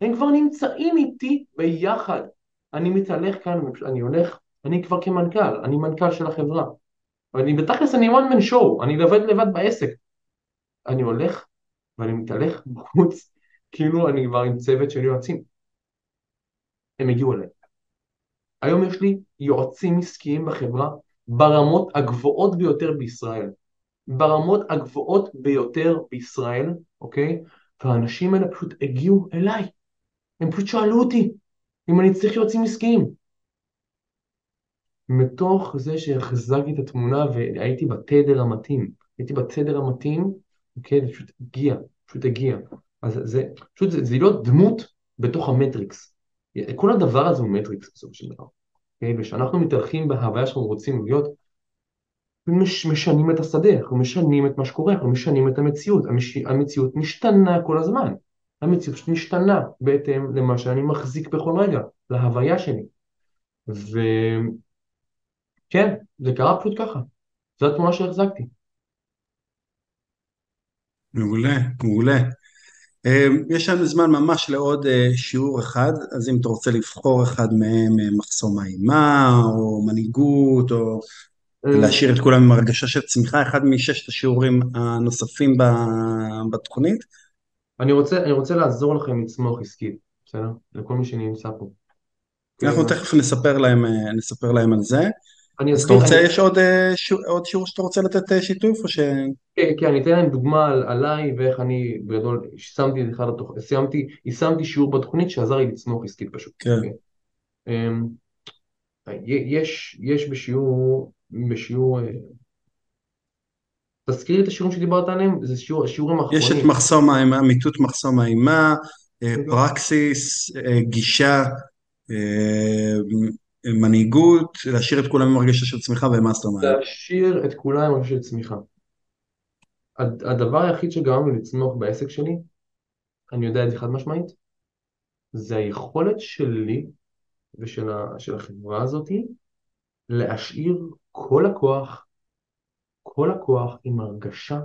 הם כבר נמצאים איתי ביחד. אני מתהלך כאן, אני כבר כמנכ"ל, אני מנכ"ל של החברה. ואני בתכלס אני one man show, אני לבד בעסק. אני הולך ואני מתהלך בחוץ, כאילו אני כבר עם צוות של יועצים. הם הגיעו אליי. היום יש לי יועצים עסקיים בחברה, ברמות הגבוהות ביותר בישראל, אוקיי? והאנשים האלה פשוט הגיעו אליי. הם פשוט שאלו אותי, אם אני צריך יועצים עסקיים. מתוך זה שהחזקתי את התמונה והייתי בתדר המתאים, אוקיי, זה פשוט הגיע, אז זה לא דמות בתוך המטריקס, כל הדבר הזה הוא מטריקס בסוף של דבר, אוקיי, ושאנחנו מתהלכים בהוויה שאנחנו רוצים להיות, משנים את השדה, אנחנו משנים את מה שקורה, אנחנו משנים את המציאות, המציאות משתנה כל הזמן, המציאות משתנה בהתאם למה שאני מחזיק בכל רגע, להוויה שלי, כן, זה קרה פשוט ככה. זו התמונה שהחזקתי. מעולה. יש לנו זמן ממש לעוד שיעור אחד, אז אם אתה רוצה לבחור אחד מהם מחסום האימה, או מנהיגות, או להשאיר את כולם עם הרגשה של צמיחה, אחד מששת השיעורים הנוספים בתוכנית. אני רוצה לעזור לכם לצמוח עסקית, בסדר? לכל מי שנמצא פה. אנחנו תכף נספר להם על זה. אז אתה רוצה, יש עוד שיעור שאתה רוצה לתת שיתוף? כן, אני אתן להם דוגמה עליי ואיך אני בגדול, סיימתי שיעור בתוכנית שעזר לי לצמוח עסקית פשוט. יש בשיעור, תזכירי את השיעורים שדיברת עליהם, זה שיעורים האחרונים. יש את מחסום האימה, מיטוט מחסום האימה, פרקסיס, גישה, מנהיגות, להשאיר את כולם עם הרגשה של צמיחה, להשאיר את כולם עם הרגשה של צמיחה. הדבר היחיד שגרם לי לצמוח בעסק שלי, אני יודע את זה חד משמעית, זה היכולת שלי ושל החברה הזאת להשאיר כל הכוח עם הרגשה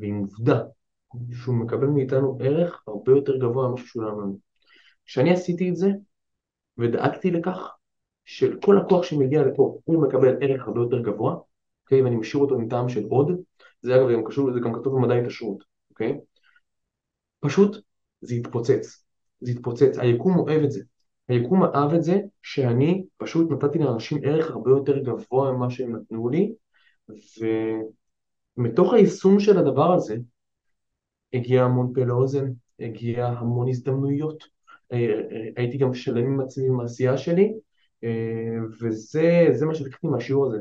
ועם עובדה שהוא מקבל מאיתנו ערך הרבה יותר גבוה ממה ששולם לנו. כשאני עשיתי את זה ודאגתי לכך של כל הכוח שמגיע לפה הוא מקבל ערך הרבה יותר גבוה, אוקיי? ואני משאיר אותו מטעם של עוד, זה אגב גם כתוב במדעי התעשרות, אוקיי? פשוט זה התפוצץ, היקום אהב את זה שאני פשוט נתתי לאנשים ערך הרבה יותר גבוה ממה שהם נתנו לי, ומתוך היישום של הדבר הזה הגיע המון פה לאוזן, הגיע המון הזדמנויות, הייתי גם שלם עם עצמי עם העשייה שלי, וזה מה שלקחתי מהשיעור הזה,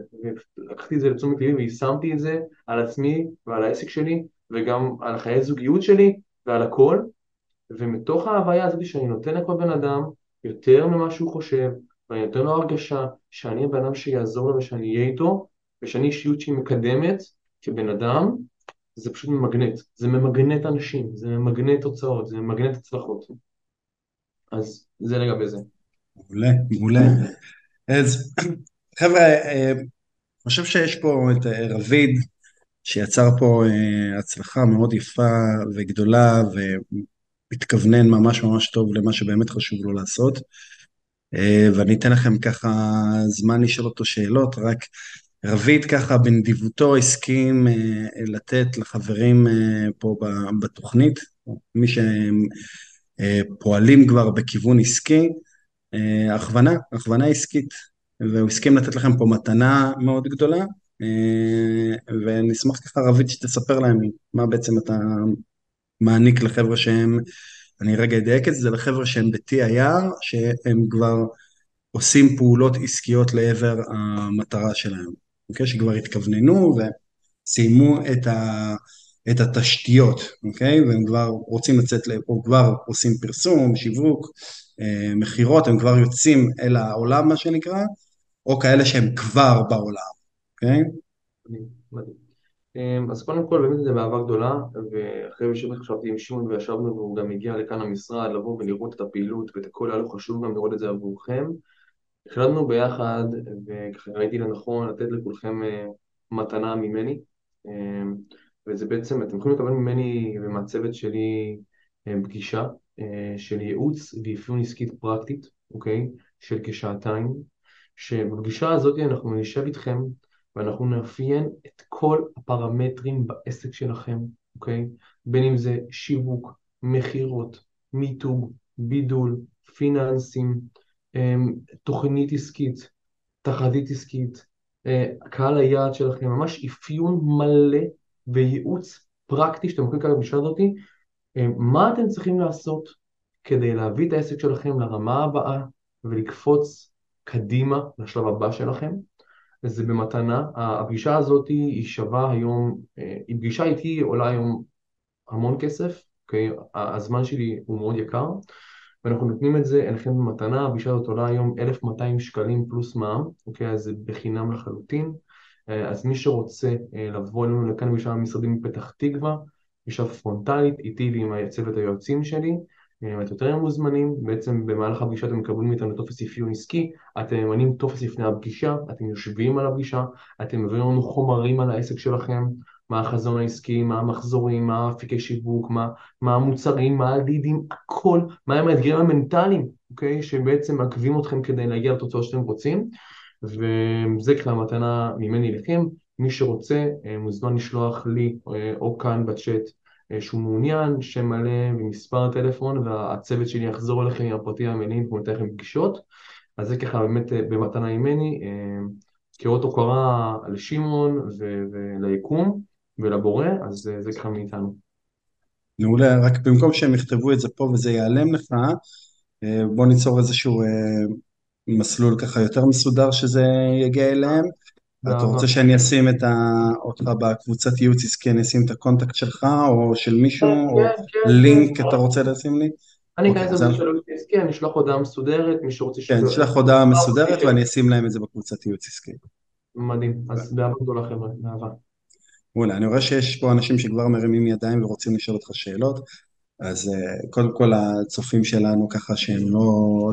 ולקחתי את זה לתשומת ליבי ויישמתי את זה על עצמי ועל העסק שלי, וגם על חיי הזוגיות שלי ועל הכל, ומתוך ההוויה הזאת שאני נותן לכל בן אדם יותר ממה שהוא חושב, ואני נותן לו הרגשה שאני הבן אדם שיעזור לו ושאני אהיה איתו, ושאני אישיות שהיא מקדמת כבן אדם, זה פשוט ממגנט, זה ממגנט אנשים, זה ממגנט תוצאות, זה ממגנט הצלחות. אז זה לגבי זה. מעולה. אז חבר'ה, אני חושב שיש פה את רביד, שיצר פה הצלחה מאוד יפה וגדולה, מתכוונן ממש ממש טוב למה שבאמת חשוב לו לעשות, ואני אתן לכם ככה זמן לשאול אותו שאלות, רק רבית ככה בנדיבותו הסכים לתת לחברים פה בתוכנית, מי שפועלים כבר בכיוון עסקי, הכוונה עסקית, והוא הסכים לתת לכם פה מתנה מאוד גדולה, ונשמח ככה רבית שתספר להם מה בעצם אתה מעניק לחבר'ה שהם, אני רגע אדייק את זה, לחבר'ה שהם ב-T.A.R. שהם כבר עושים פעולות עסקיות לעבר המטרה שלהם, אוקיי? שכבר התכווננו וסיימו את התשתיות, אוקיי? והם כבר רוצים לצאת, או כבר עושים פרסום, שיווק, מחירות, הם כבר יוצאים אל העולם מה שנקרא, או כאלה שהם כבר בעולם, אוקיי? אז קודם כל באמת זה מעבר גדולה, ואחרי בשביל חשבתי עם שימון וישבנו והוא גם הגיע לכאן למשרד לבוא ולראות את הפעילות ואת הכל היה לו חשוב גם לראות את זה עבורכם. החלטנו ביחד וראיתי לנכון לתת לכולכם מתנה ממני, וזה בעצם, אתם יכולים לקבל ממני ומהצוות שלי פגישה של ייעוץ ואפיון עסקית פרקטית, אוקיי? של כשעתיים, שבפגישה הזאת אנחנו נשב איתכם ואנחנו נאפיין את כל הפרמטרים בעסק שלכם, אוקיי? בין אם זה שיווק, מחירות, מיתוג, בידול, פיננסים, תוכנית עסקית, תחזית עסקית, קהל היעד שלכם, ממש אפיון מלא וייעוץ פרקטי שאתם יכולים לקבל בשביל הזאת, מה אתם צריכים לעשות כדי להביא את העסק שלכם לרמה הבאה ולקפוץ קדימה לשלב הבא שלכם. זה במתנה, הפגישה הזאת היא שווה היום, היא פגישה איתי עולה היום המון כסף, אוקיי? הזמן שלי הוא מאוד יקר, ואנחנו נותנים את זה אליכם במתנה, הפגישה הזאת עולה היום 1,200 שקלים פלוס מע"מ, אוקיי? אז זה בחינם לחלוטין, אז מי שרוצה לבוא אלינו לכאן פגישה המשרדים מפתח תקווה, פגישה פרונטלית איתי ועם צוות היועצים שלי, את יותר מוזמנים, בעצם במהלך הפגישה אתם מקבלים איתנו טופס אפיון עסקי, אתם ממנים טופס לפני הפגישה, אתם יושבים על הפגישה, אתם מביאים לנו חומרים על העסק שלכם, מה החזון העסקי, מה המחזורים, מה אפיקי שיווק, מה המוצרים, מה הלידים, הכל, מה הם האתגרים המנטליים, אוקיי? שבעצם מעכבים אתכם כדי להגיע לתוצאות שאתם רוצים, וזה כלל המתנה ממני לכם, מי שרוצה מוזמן לשלוח לי או כאן בצ'אט, שהוא מעוניין, שם מלא ומספר הטלפון, והצוות שלי יחזור אליכם עם הפרטים המלאים ומתן לכם פגישות. אז זה ככה באמת במתנה ממני, כאות הוקרה לשמעון וליקום ולבורא, אז זה ככה מאיתנו. נעולה, רק במקום שהם יכתבו את זה פה וזה ייעלם לך, בוא ניצור איזשהו מסלול ככה יותר מסודר שזה יגיע אליהם. אתה רוצה שאני אשים אותך בקבוצת ייעוץ עסקי, אני אשים את הקונטקט שלך, או של מישהו, או לינק אתה רוצה לשים לי? אני כאן אעשה של ייעוץ עסקי, אני אשלח הודעה מסודרת, מי שרוצה ש... כן, אשלח הודעה מסודרת, ואני אשים להם את זה בקבוצת ייעוץ עסקי. מדהים, אז באהבה גדולה חבר'ה, באהבה. אולי, אני רואה שיש פה אנשים שכבר מרימים ידיים ורוצים לשאול אותך שאלות, אז קודם כל הצופים שלנו ככה שהם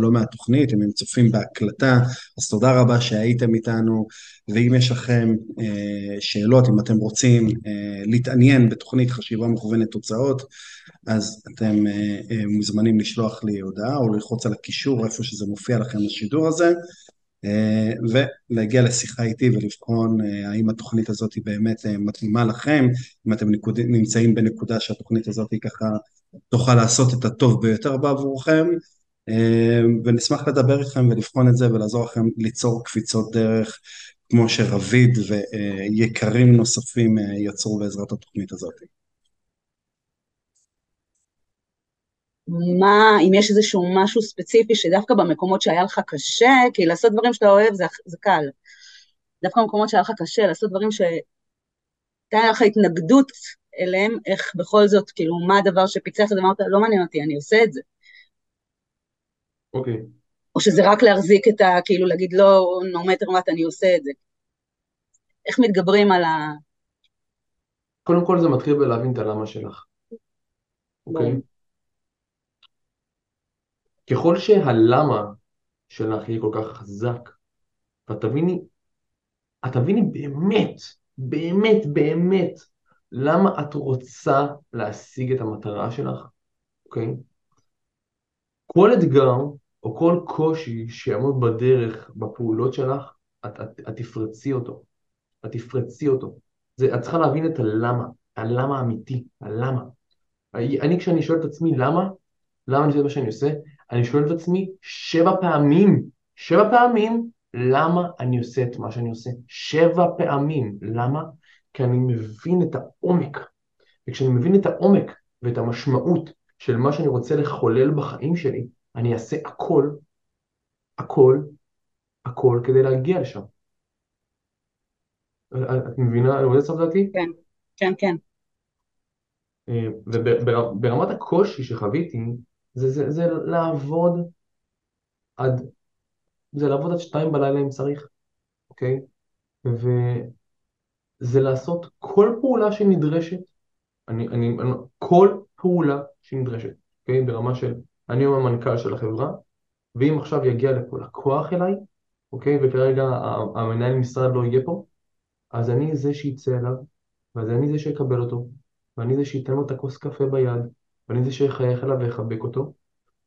לא מהתוכנית, הם צופים בהקלטה, אז תודה רבה שהייתם איתנו, ואם יש לכם שאלות, אם אתם רוצים להתעניין בתוכנית חשיבה מכוונת תוצאות, אז אתם מוזמנים לשלוח לי הודעה, או ללחוץ על הקישור איפה שזה מופיע לכם השידור הזה, ולהגיע לשיחה איתי ולבחון האם התוכנית הזאת היא באמת מתאימה לכם, אם אתם נמצאים בנקודה שהתוכנית הזאת היא ככה, תוכל לעשות את הטוב ביותר בעבורכם, ונשמח לדבר איתכם ולבחון את זה, ולעזור לכם ליצור קפיצות דרך, כמו שרביד ויקרים נוספים יצרו בעזרת התוכנית הזאת. מה, אם יש איזשהו משהו ספציפי, שדווקא במקומות שהיה לך קשה, כי לעשות דברים שאתה אוהב זה קל, דווקא במקומות שהיה לך קשה, לעשות דברים שהיה לך התנגדות, אליהם, איך בכל זאת, כאילו, מה הדבר שפיצח את זה, אמרת, לא מעניין אותי, אני עושה את זה. אוקיי. או שזה רק להחזיק את ה, כאילו, להגיד, לא, נומטר מט, אני עושה את זה. איך מתגברים על ה... קודם כל זה מתחיל בלהבין את הלמה שלך. אוקיי? ככל שהלמה שלך יהיה כל כך חזק, ותביני באמת, למה את רוצה להשיג את המטרה שלך, אוקיי? כל אתגר או כל קושי שיעמוד בדרך בפעולות שלך, את תפרצי אותו. את תפרצי אותו. זה, את צריכה להבין את הלמה. הלמה האמיתי. הלמה. אני כשאני שואל את עצמי למה אני עושה את מה שאני עושה, אני שואל את עצמי 7 פעמים. 7 פעמים למה אני עושה את מה שאני עושה. 7 פעמים. למה? כי אני מבין את העומק. וכשאני מבין את העומק ואת המשמעות של מה שאני רוצה לחולל בחיים שלי, אני אעשה הכל, הכל, הכל כדי להגיע לשם. את מבינה? אני רוצה לצרף דעתי? כן, כן, כן. וברמת הקושי שחוויתי, זה לעבוד עד 2 בלילה אם צריך, אוקיי? וזה לעשות כל פעולה שנדרשת, כל פעולה שנדרשת, אוקיי? ברמה של, אני היום המנכ"ל של החברה, ואם עכשיו יגיע לפה לקוח אליי, אוקיי? וכרגע המנהל משרד לא יהיה פה, אז אני זה שיצא אליו, ואז אני זה שיקבל אותו, ואני זה שייתן לו את הכוס קפה ביד, ואני זה שיחייך אליו ויחבק אותו,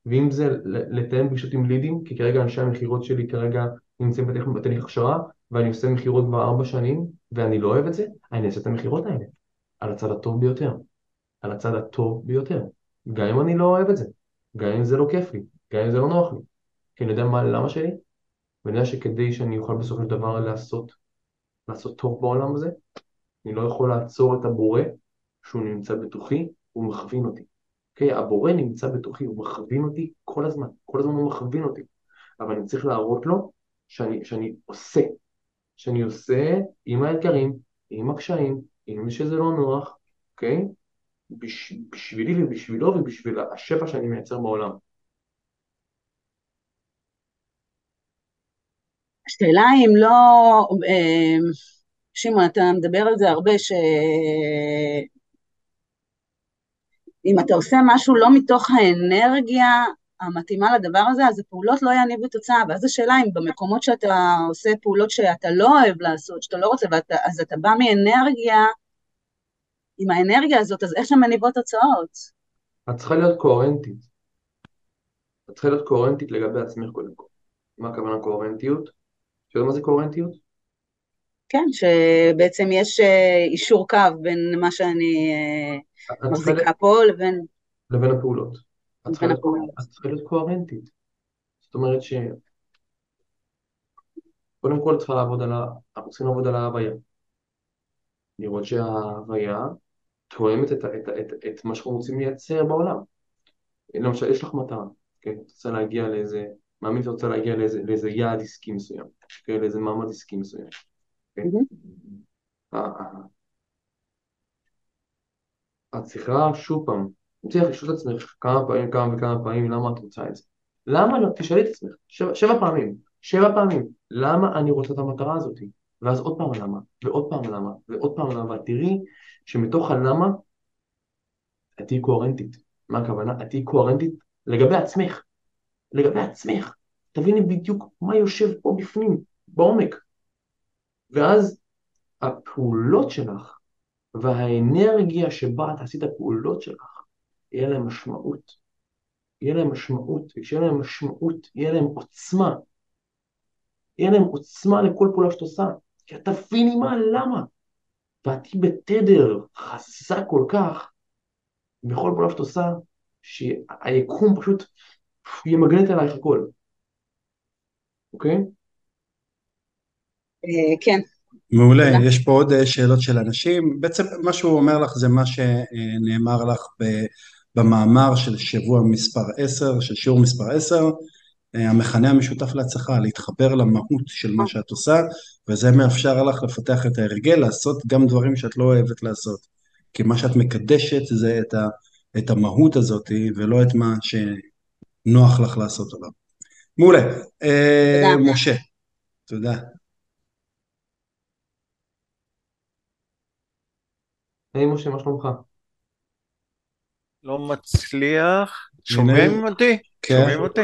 ואם זה לתאם פגישות עם לידים, כי כרגע אנשי המחירות שלי כרגע נמצאים בתהליך הכשרה, ואני עושה מחירות כבר 4 שנים, ואני לא אוהב את זה, אני אעשה את המחירות האלה, על הצד הטוב ביותר, על הצד הטוב ביותר, גם אם אני לא אוהב את זה, גם אם זה לא כיף לי, גם אם זה לא נוח לי, כי אני יודע מה למה שלי, ואני יודע שכדי שאני אוכל בסוף של דבר לעשות טוב בעולם הזה, אני לא יכול לעצור את הבורא שהוא נמצא בתוכי, הוא מכווין אותי. Okay, הבורא נמצא בתוכי, הוא מכווין אותי כל הזמן, כל הזמן הוא מכווין אותי, אבל אני צריך להראות לו שאני עושה עם האתגרים, עם הקשיים, עם שזה לא נוח, אוקיי? Okay? בשבילי ובשבילו ובשביל השפע שאני מייצר בעולם. השאלה אם לא, שימון, אתה מדבר על זה הרבה, שאם אתה עושה משהו לא מתוך האנרגיה המתאימה לדבר הזה, אז הפעולות לא יעניבו תוצאה, ואז השאלה אם במקומות שאתה עושה פעולות שאתה לא אוהב לעשות, שאתה לא רוצה, אז אתה בא מאנרגיה, עם האנרגיה הזאת, אז איך שמניבות תוצאות? את צריכה להיות קוהרנטית. את צריכה להיות קוהרנטית לגבי עצמך קודם כל. מה הכוונה קוהרנטיות? שאלה מה זה קוהרנטיות? כן, שבעצם יש אישור קו בין מה שאני מחזיקה פה לבין הפעולות. את צריכה להיות קוהרנטית. זאת אומרת ש... קודם כל צריכה לעבוד על ה... אנחנו צריכים לעבוד על ההוויה. לראות שההוויה תואמת את מה שאנחנו רוצים לייצר בעולם. למשל, יש לך מטרה, כן? אתה רוצה להגיע לאיזה, מאמין אתה רוצה להגיע לאיזה יעד עסקי מסוים, כן? לאיזה מעמד עסקי מסוים. את צריכה שוב פעם, אני צריך לשאול את עצמך כמה פעמים, למה את רוצה את זה? למה לא? תשאלי את עצמך, 7 פעמים, למה אני רוצה את המטרה הזאת? ואז עוד פעם למה, ועוד פעם למה, ועוד פעם למה, תראי שמתוך הלמה, את תהיי קוהרנטית. מה הכוונה? את תהיי קוהרנטית לגבי עצמך. לגבי עצמך. תביני בדיוק מה יושב פה בפנים, בעומק. ואז הפעולות שלך, והאנרגיה שבה את עשית הפעולות שלך, יהיה להם משמעות. יהיה להם משמעות, וכשיהיה להם משמעות, יהיה להם עוצמה. יהיה להם עוצמה לכל פעולה שאת עושה. כי אתה תביני מה, למה? ואתי בתדר חזק כל כך, בכל פעולה שאת עושה, שהיקום פשוט ימגנט עלייך הכל. אוקיי? כן. מעולה, יש פה עוד שאלות של אנשים. בעצם מה שהוא אומר לך זה מה שנאמר לך במאמר של שבוע מספר 10, של שיעור מספר 10, המכנה המשותף להצלחה, להתחבר למהות של מה שאת עושה, וזה מאפשר לך לפתח את ההרגל, לעשות גם דברים שאת לא אוהבת לעשות. כי מה שאת מקדשת זה את המהות הזאת, ולא את מה שנוח לך לעשות עליו. מעולה. משה, תודה. היי משה, מה שלומך? לא מצליח. שומעים אותי? שומעים אותי?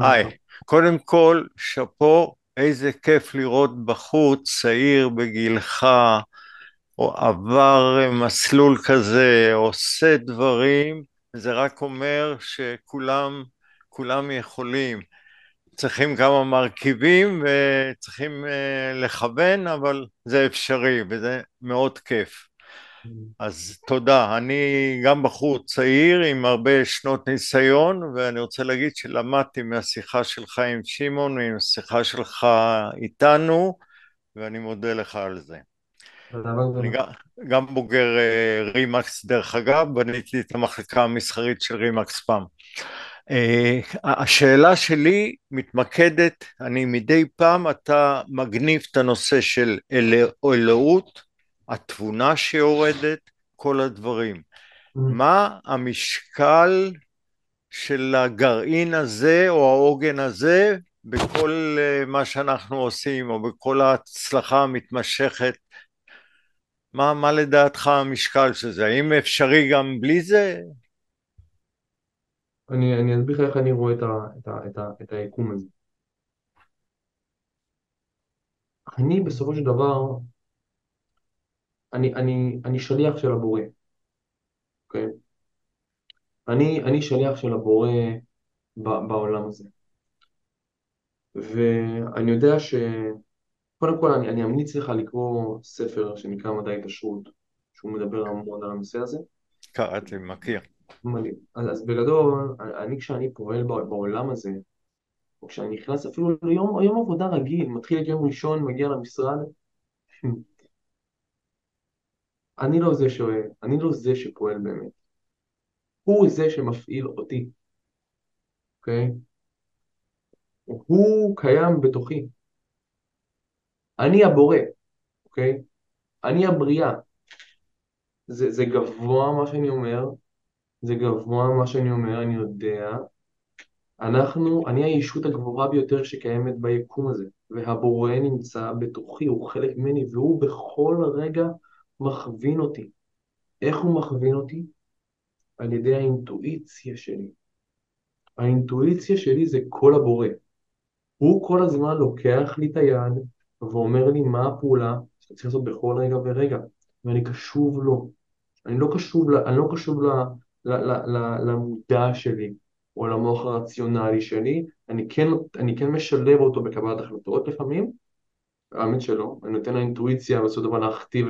היי, קודם כל, שפו, איזה כיף לראות בחור צעיר בגילך, או עבר מסלול כזה, עושה דברים, זה רק אומר שכולם כולם יכולים, צריכים כמה מרכיבים וצריכים לכוון, אבל זה אפשרי וזה מאוד כיף. אז תודה, אני גם בחור צעיר עם הרבה שנות ניסיון, ואני רוצה להגיד שלמדתי מהשיחה שלך עם שימון, עם השיחה שלך איתנו, ואני מודה לך על זה. אני גם בוגר רימקס דרך אגב, בניתי את המחלקה המסחרית של רימקס פעם. השאלה שלי מתמקדת, אני מדי פעם אתה מגניב את הנושא של אלוהות, התבונה שיורדת, כל הדברים. מה המשקל של הגרעין הזה או העוגן הזה בכל מה שאנחנו עושים או בכל ההצלחה המתמשכת? מה לדעתך המשקל של זה? האם אפשרי גם בלי זה? אני אסביר איך אני רואה את היקום הזה. אני בסופו של דבר, אני שליח של הבורא, אוקיי? אני שליח של הבורא בעולם הזה. ואני יודע ש... קודם כל, אני אמליץ לך לקרוא ספר שנקרא מדע ההתעשרות, שהוא מדבר המון על הנושא הזה. קראתי, מכיר. מלא. אז בגדול, אני כשאני פועל בעולם הזה, או כשאני נכנס אפילו ליום עבודה רגיל, מתחיל את יום ראשון, מגיע למשרד, אני לא זה שפועל באמת. הוא זה שמפעיל אותי. אוקיי? הוא קיים בתוכי. אני הבורא, אוקיי? אני הבריאה. זה גבוה מה שאני אומר, אני יודע. אני האישות הגבוהה ביותר שקיימת ביקום הזה, והבורא נמצא בתוכי, הוא חלק ממני, והוא בכל רגע מכווין אותי. איך הוא מכווין אותי? על ידי האינטואיציה שלי. האינטואיציה שלי זה כל הבורא. הוא כל הזמן לוקח לי את היד, ואומר לי מה הפעולה שאתה צריך לעשות בכל רגע ורגע, ואני קשוב לו. אני לא קשוב למודע שלי, או למוח הרציונלי שלי. אני כן משלב אותו בקבלת החלטות לפעמים, האמת שלא, אני נותן לאינטואיציה בסופו של דבר להכתיב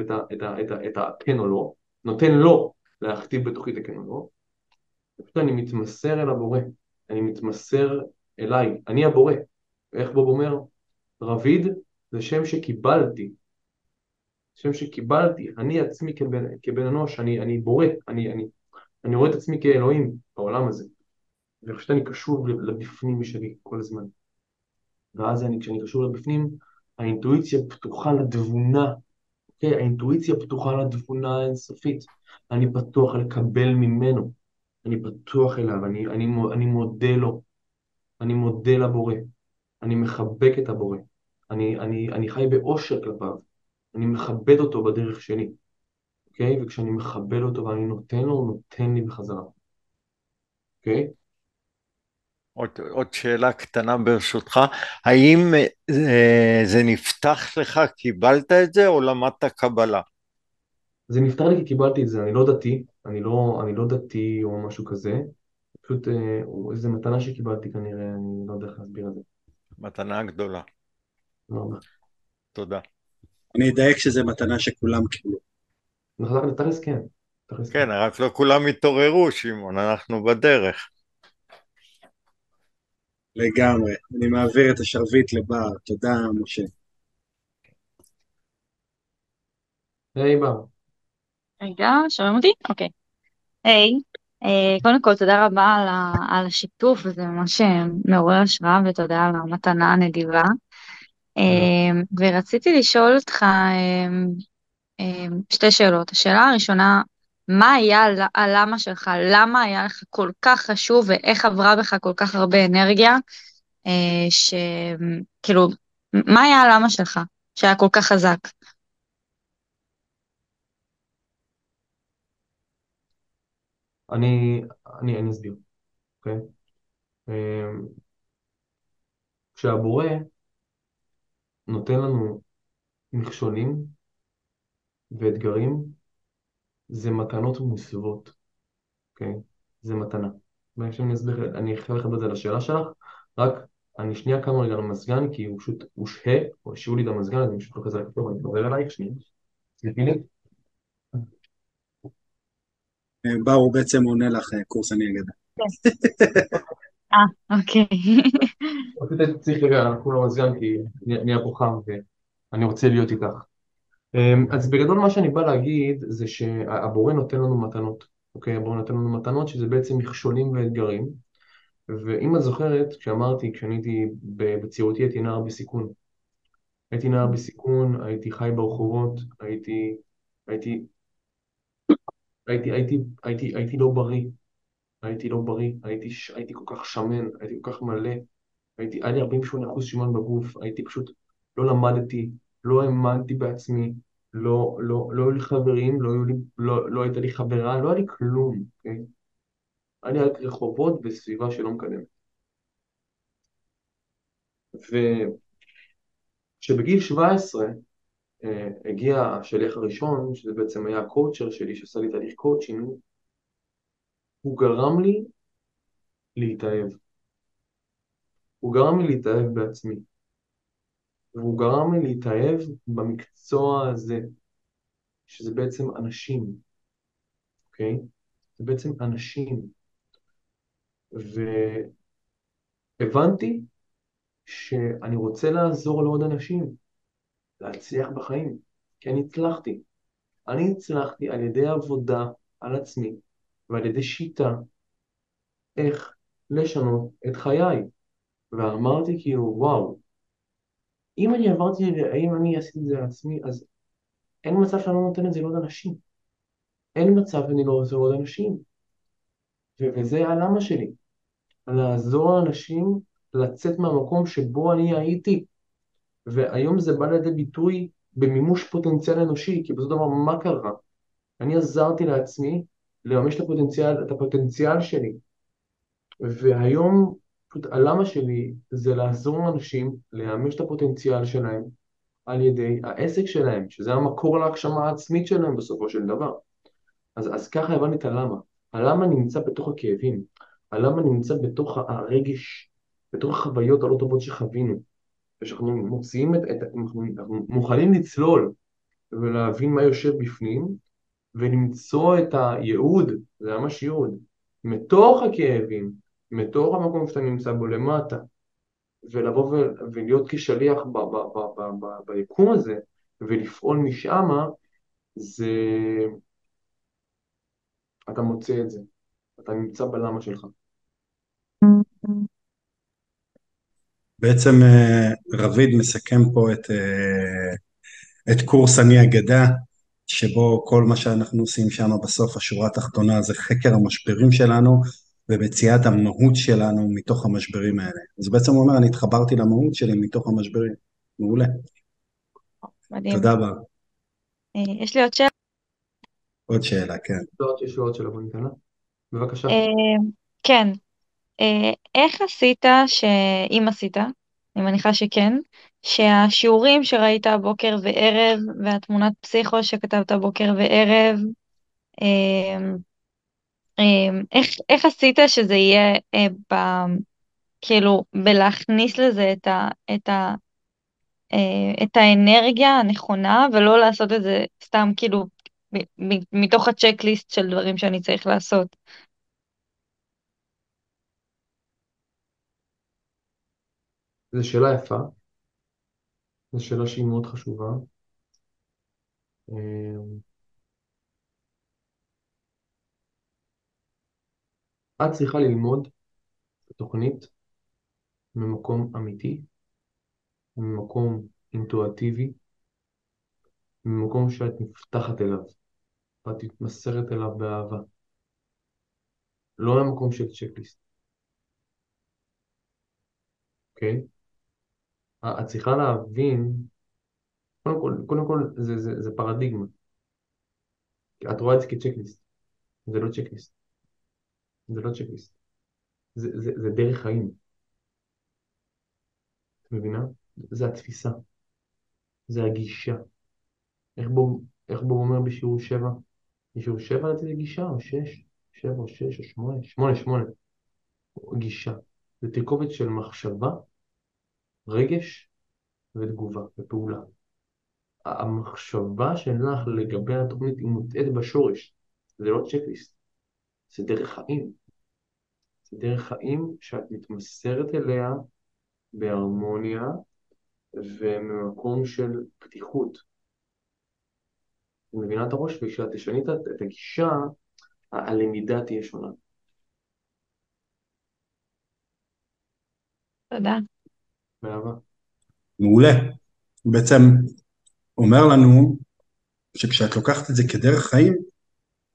את הכן או לא, נותן לו להכתיב בתוכי את הכן או לא, ופשוט אני מתמסר אל הבורא, אני מתמסר אליי, אני הבורא. איך בוב אומר? רביד, זה שם שקיבלתי, אני עצמי כבן אנוש, אני בורא, אני רואה את עצמי כאלוהים בעולם הזה, ופשוט אני קשוב לבפנים שלי כל הזמן, ואז כשאני קשוב לבפנים, האינטואיציה פתוחה לתבונה, אוקיי? האינטואיציה פתוחה לתבונה אינסופית, אני פתוח לקבל ממנו, אני פתוח אליו, אני מודה לו, אני מודה לבורא, אני מחבק את הבורא, אני חי באושר כלפיו, אני מכבד אותו בדרך שלי, אוקיי? וכשאני מכבד אותו ואני נותן לו, הוא נותן לי בחזרה, אוקיי? עוד שאלה קטנה ברשותך, האם זה נפתח לך, קיבלת את זה, או למדת קבלה? זה נפתח לי כי קיבלתי את זה, אני לא דתי או משהו כזה, פשוט איזו מתנה שקיבלתי כנראה, אני לא יודע איך להסביר את זה. מתנה גדולה. תודה. אני אדייק שזה מתנה שכולם קיבלו. נכון, תרס כן. כן, רק לא כולם התעוררו, שימון, אנחנו בדרך. לגמרי, אני מעביר את השרביט לבר, תודה משה. היי בר. רגע, שומעים אותי? אוקיי. היי, קודם כל תודה רבה על השיתוף, זה ממש מעורר השראה, ותודה על המתנה הנדיבה. ורציתי לשאול אותך שתי שאלות. השאלה הראשונה, מה היה הלמה שלך? למה היה לך כל כך חשוב, ואיך עברה בך כל כך הרבה אנרגיה? כאילו, מה היה הלמה שלך שהיה כל כך חזק? אני אסביר, אוקיי? כשהבורא נותן לנו מכשולים ואתגרים, זה מתנות מוסוות, אוקיי? זה מתנה, מעט שאני אסביר, אני אחרי לחבר את זה לשאלה שלך, רק אני שנייה כמה רגע למזגן, כי הוא פשוט הושהה, או השאו לי את המזגן, אז אני פשוט לוקח את זה לכתוב, אני עובר אלייך שנייה. סליחי לי. באו בעצם עונה לך קורס אני אגדה. אוקיי. פשוט צריך לרגע, אנחנו לא מזגן, כי אני הפוחם ואני רוצה להיות איתך. אז בגדול מה שאני בא להגיד, זה שהבורא נותן לנו מתנות, אוקיי? הבורא נותן לנו מתנות, שזה בעצם מכשולים ואתגרים, ואם את זוכרת, כשאמרתי, כשאני הייתי בצעירותי, הייתי נער בסיכון. הייתי נער בסיכון, הייתי חי ברחובות, הייתי לא בריא, הייתי כל כך שמן, הייתי כל כך מלא, היה לי 48% שומן בגוף, הייתי פשוט, לא למדתי, לא האמנתי בעצמי, לא היו לי חברים, לא הייתה לי חברה, לא היה לי כלום, אוקיי? היה לי רק רחובות בסביבה שלא מקדמת. וכשבגיל 17 הגיע השליח הראשון, שזה בעצם היה הקואוצ'ר שלי, שעשה לי תהליך קואוצ'ינג, הוא גרם לי להתאהב. הוא גרם לי להתאהב בעצמי. והוא גרם לי להתאהב במקצוע הזה, שזה בעצם אנשים, אוקיי? זה בעצם אנשים. והבנתי שאני רוצה לעזור לעוד אנשים, להצליח בחיים, כי אני הצלחתי. אני הצלחתי על ידי עבודה על עצמי, ועל ידי שיטה, איך לשנות את חיי. ואמרתי כאילו, וואו, אם אני עשיתי את זה לעצמי, אז אין מצב שאני לא נותן את זה לעוד אנשים. אין מצב שאני לא עוזר לעוד אנשים. וזה הלמה שלי. לעזור לאנשים לצאת מהמקום שבו אני הייתי. והיום זה בא לידי ביטוי במימוש פוטנציאל אנושי, כי בסופו של דבר מה קרה? אני עזרתי לעצמי לממש את הפוטנציאל שלי. והיום הלמה שלי זה לעזור לאנשים להמש את הפוטנציאל שלהם על ידי העסק שלהם, שזה המקור להגשמה העצמית שלהם בסופו של דבר. אז ככה הבנתי את הלמה. הלמה נמצא בתוך הכאבים, הלמה נמצא בתוך הרגש, בתוך החוויות הלא טובות שחווינו. כשאנחנו מוציאים אנחנו מוכנים לצלול ולהבין מה יושב בפנים, ולמצוא את הייעוד, זה ממש ייעוד, מתוך הכאבים, מתוך המקום שאתה נמצא בו למטה, ולבוא ולהיות כשליח ביקום הזה, ולפעול משם, זה... אתה מוצא את זה. אתה נמצא בלמה שלך. בעצם רביד מסכם פה את קורס אני אגדה, שבו כל מה שאנחנו עושים שם בסוף, השורה התחתונה, זה חקר המשברים שלנו, ובציאת המהות שלנו מתוך המשברים האלה. אז בעצם הוא אומר, אני התחברתי למהות שלי מתוך המשברים. מעולה. מדהים. תודה רבה. יש לי עוד שאלה. עוד שאלה, כן. יש לי עוד שאלה, בוא ניתנה. בבקשה. כן. איך עשית, אם עשית, אני מניחה שכן, שהשיעורים שראית בוקר וערב, והתמונת פסיכו שכתבת בוקר וערב, איך עשית שזה יהיה כאילו בלהכניס לזה את האנרגיה הנכונה, ולא לעשות את זה סתם כאילו מתוך הצ'קליסט של דברים שאני צריך לעשות? זו שאלה יפה, זו שאלה שהיא מאוד חשובה. את צריכה ללמוד בתוכנית ממקום אמיתי, ממקום אינטואיטיבי, ממקום שאת נפתחת אליו, ואת מתמסרת אליו באהבה. לא למקום של צ'קליסט. אוקיי? את צריכה להבין, קודם כל זה פרדיגמה. את רואה את זה כצ'קליסט, זה לא צ'קליסט. זה לא צ'קליסט. זה דרך חיים. את מבינה? זה התפיסה. זה הגישה. איך בו אומר בשיעור 7? בשיעור 7 זה גישה, או 6? 7 או 6 או 8? 8, 8. גישה, זה תרכובת של מחשבה, רגש ותגובה ופעולה. המחשבה שלך לגבי התוכנית היא מוטעת בשורש, זה לא צ'קליסט, זה דרך חיים. זה דרך חיים שאת מתמסרת אליה בהרמוניה וממקום של פתיחות. את מבינה את הראש, וכשאת תשנית את הגישה, הלמידה תהיה שונה. תודה. באהבה. מעולה. הוא בעצם אומר לנו שכשאת לוקחת את זה כדרך חיים,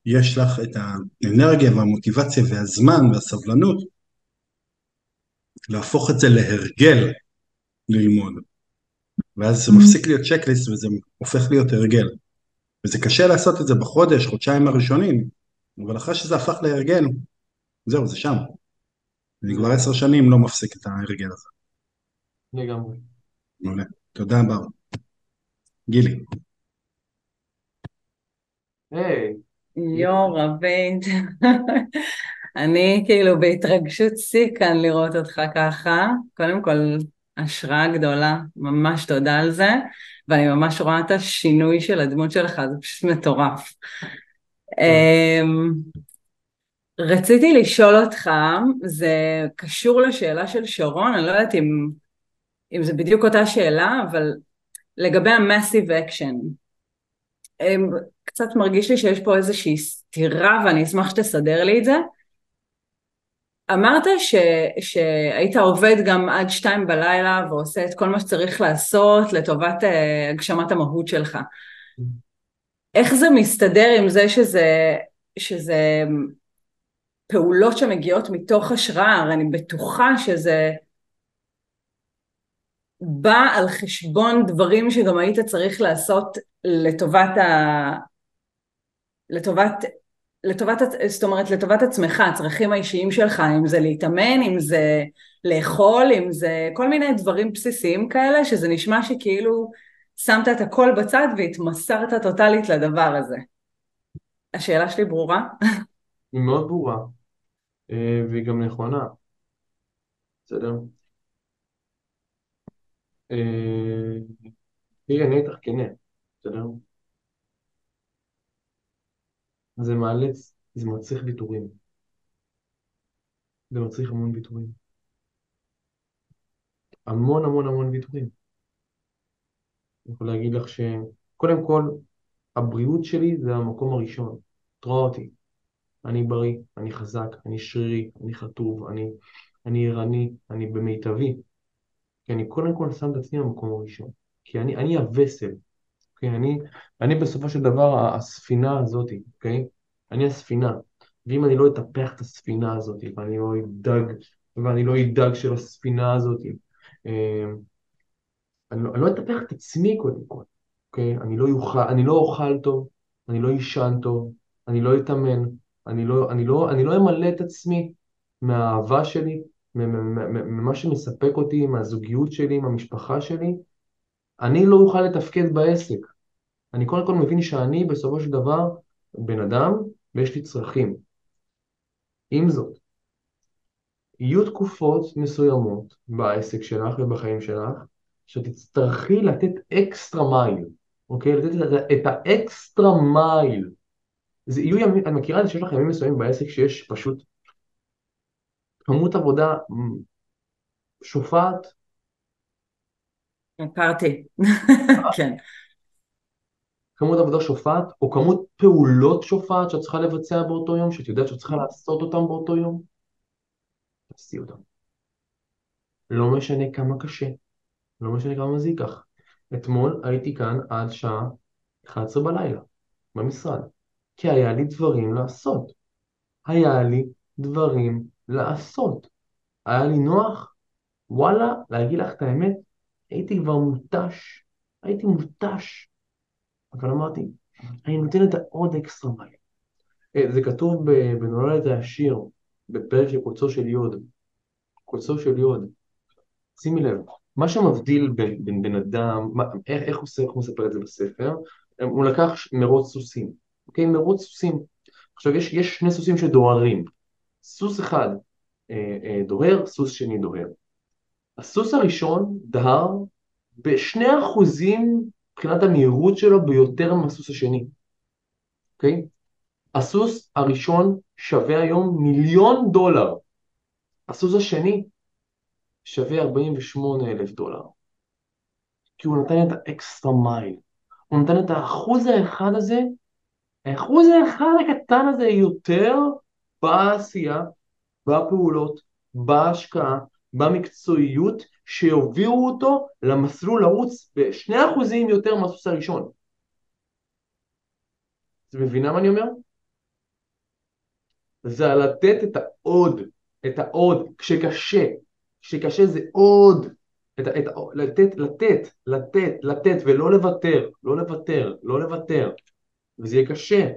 יש לך את האנרגיה והמוטיבציה והזמן והסבלנות להפוך את זה להרגל ללמוד. ואז זה מפסיק להיות צ'קליסט וזה הופך להיות הרגל. וזה קשה לעשות את זה בחודש, חודשיים הראשונים, אבל אחרי שזה הפך להרגל, זהו, זה שם. אני כבר 10 שנים לא מפסיק את ההרגל הזה. לגמרי. מעולה. תודה, בר. גילי. היי. יור, הבית. אני כאילו בהתרגשות סיכן לראות אותך ככה. קודם כל, השראה גדולה, ממש תודה על זה, ואני ממש רואה את השינוי של הדמות שלך, זה פשוט מטורף. רציתי לשאול אותך, זה קשור לשאלה של שרון, אני לא יודעת אם זה בדיוק אותה שאלה, אבל לגבי המאסיב אקשן, קצת מרגיש לי שיש פה איזושהי סתירה, ואני אשמח שתסדר לי את זה. אמרת שהיית עובד גם עד 2 בלילה, ועושה את כל מה שצריך לעשות לטובת הגשמת המהות שלך. איך זה מסתדר עם זה שזה פעולות שמגיעות מתוך השראה? אני בטוחה שזה בא על חשבון דברים שגם היית צריך לעשות לטובת עצמך, הצרכים האישיים שלך, אם זה להתאמן, אם זה לאכול, אם זה כל מיני דברים בסיסיים כאלה, שזה נשמע שכאילו שמת את הכל בצד והתמסרת טוטלית לדבר הזה. השאלה שלי ברורה? היא מאוד ברורה, והיא גם נכונה. בסדר? תראה, אני איתך כנה, בסדר? זה מאלץ, זה מצריך ויתורים. זה מצריך המון ויתורים. המון המון המון ויתורים. אני יכול להגיד לך שקודם כל, הבריאות שלי זה המקום הראשון. תראה אותי. אני בריא, אני חזק, אני שרירי, אני חטוב, אני עירני, אני במיטבי. כי אני קודם כל שם את עצמי במקום הראשון. כי אני הווסל. Okay, אני בסופו של דבר הספינה הזאת, okay? אני הספינה, ואם אני לא אטפח את הספינה הזאת, ואני לא אדאג של הספינה הזאת, אני לא אטפח את עצמי קודם כל, okay? אני לא אוכל טוב, אני לא ישן טוב, אני לא אתאמן, אני לא אמלא את עצמי מהאהבה שלי, ממה שמספק אותי, מהזוגיות שלי, מהמשפחה שלי, אני לא אוכל לתפקד בעסק. אני קודם כל מבין שאני בסופו של דבר בן אדם ויש לי צרכים. עם זאת, יהיו תקופות מסוימות בעסק שלך ובחיים שלך, שתצטרכי לתת אקסטרה מייל, אוקיי? לתת את האקסטרה מייל. זה יהיו ימים, אני מכירה את זה שיש לך ימים מסוימים בעסק שיש פשוט כמות עבודה שופעת, הכרתי, כן. כמות עבודה שופעת, או כמות פעולות שופעת שאת צריכה לבצע באותו יום, שאת יודעת שאת צריכה לעשות אותם באותו יום, תעשי אותם. לא משנה כמה קשה, לא משנה כמה זה ייקח. אתמול הייתי כאן עד שעה 11 בלילה, במשרד, כי היה לי דברים לעשות. היה לי נוח, וואלה, להגיד לך את האמת, הייתי כבר מוטש, אבל אמרתי, אני נותן את העוד אקסטרה מייל. זה כתוב בנולד העשיר, בפרק של קוצו של יוד. שימי לב, מה שמבדיל בין בן אדם, איך הוא מספר את זה בספר, הוא לקח מרוץ סוסים. אוקיי, מרוץ סוסים. עכשיו, יש 2 סוסים שדוהרים. סוס אחד דוהר, סוס שני דוהר. הסוס הראשון דהר ב2% מבחינת המהירות שלו ביותר מהסוס השני. אוקיי? הסוס הראשון שווה היום $1,000,000. הסוס השני שווה $48,000. כי הוא נתן את האקסטרה מייל. הוא נתן את האחוז האחד הקטן הזה יותר בעשייה, בפעולות, בהשקעה, במקצועיות, שיובילו אותו למסלול לרוץ ב2% יותר מהסוס הראשון. את מבינה מה אני אומר? זה על לתת את העוד, כשקשה, זה עוד, לתת ולא לוותר, וזה יהיה קשה,